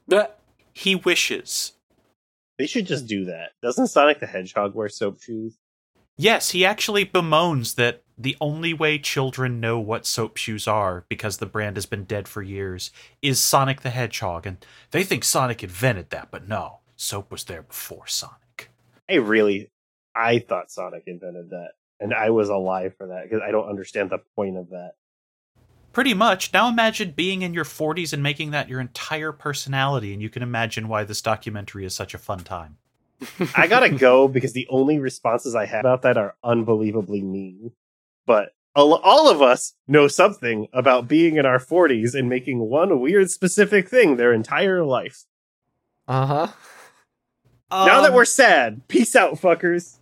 But he wishes. They should just do that. Doesn't Sonic the Hedgehog wear soap shoes? Yes, he actually bemoans that the only way children know what soap shoes are, because the brand has been dead for years, is Sonic the Hedgehog. And they think Sonic invented that, but no. Soap was there before Sonic. I really, I thought Sonic invented that. And I was alive for that, because I don't understand the point of that. Pretty much. Now imagine being in your forties and making that your entire personality, and you can imagine why this documentary is such a fun time. I gotta go, because the only responses I have about that are unbelievably mean. But all of us know something about being in our forties and making one weird specific thing their entire life. Uh-huh. Now um, that we're sad, peace out, fuckers.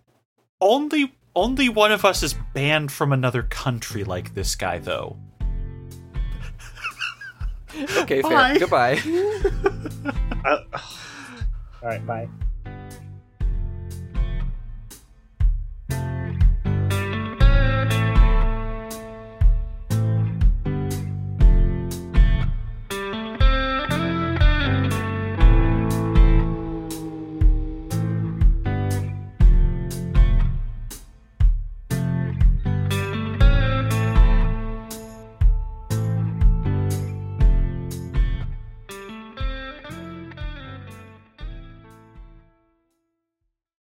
Only, only one of us is banned from another country like this guy, though. Okay, bye. Fair. Goodbye. uh, all right, bye.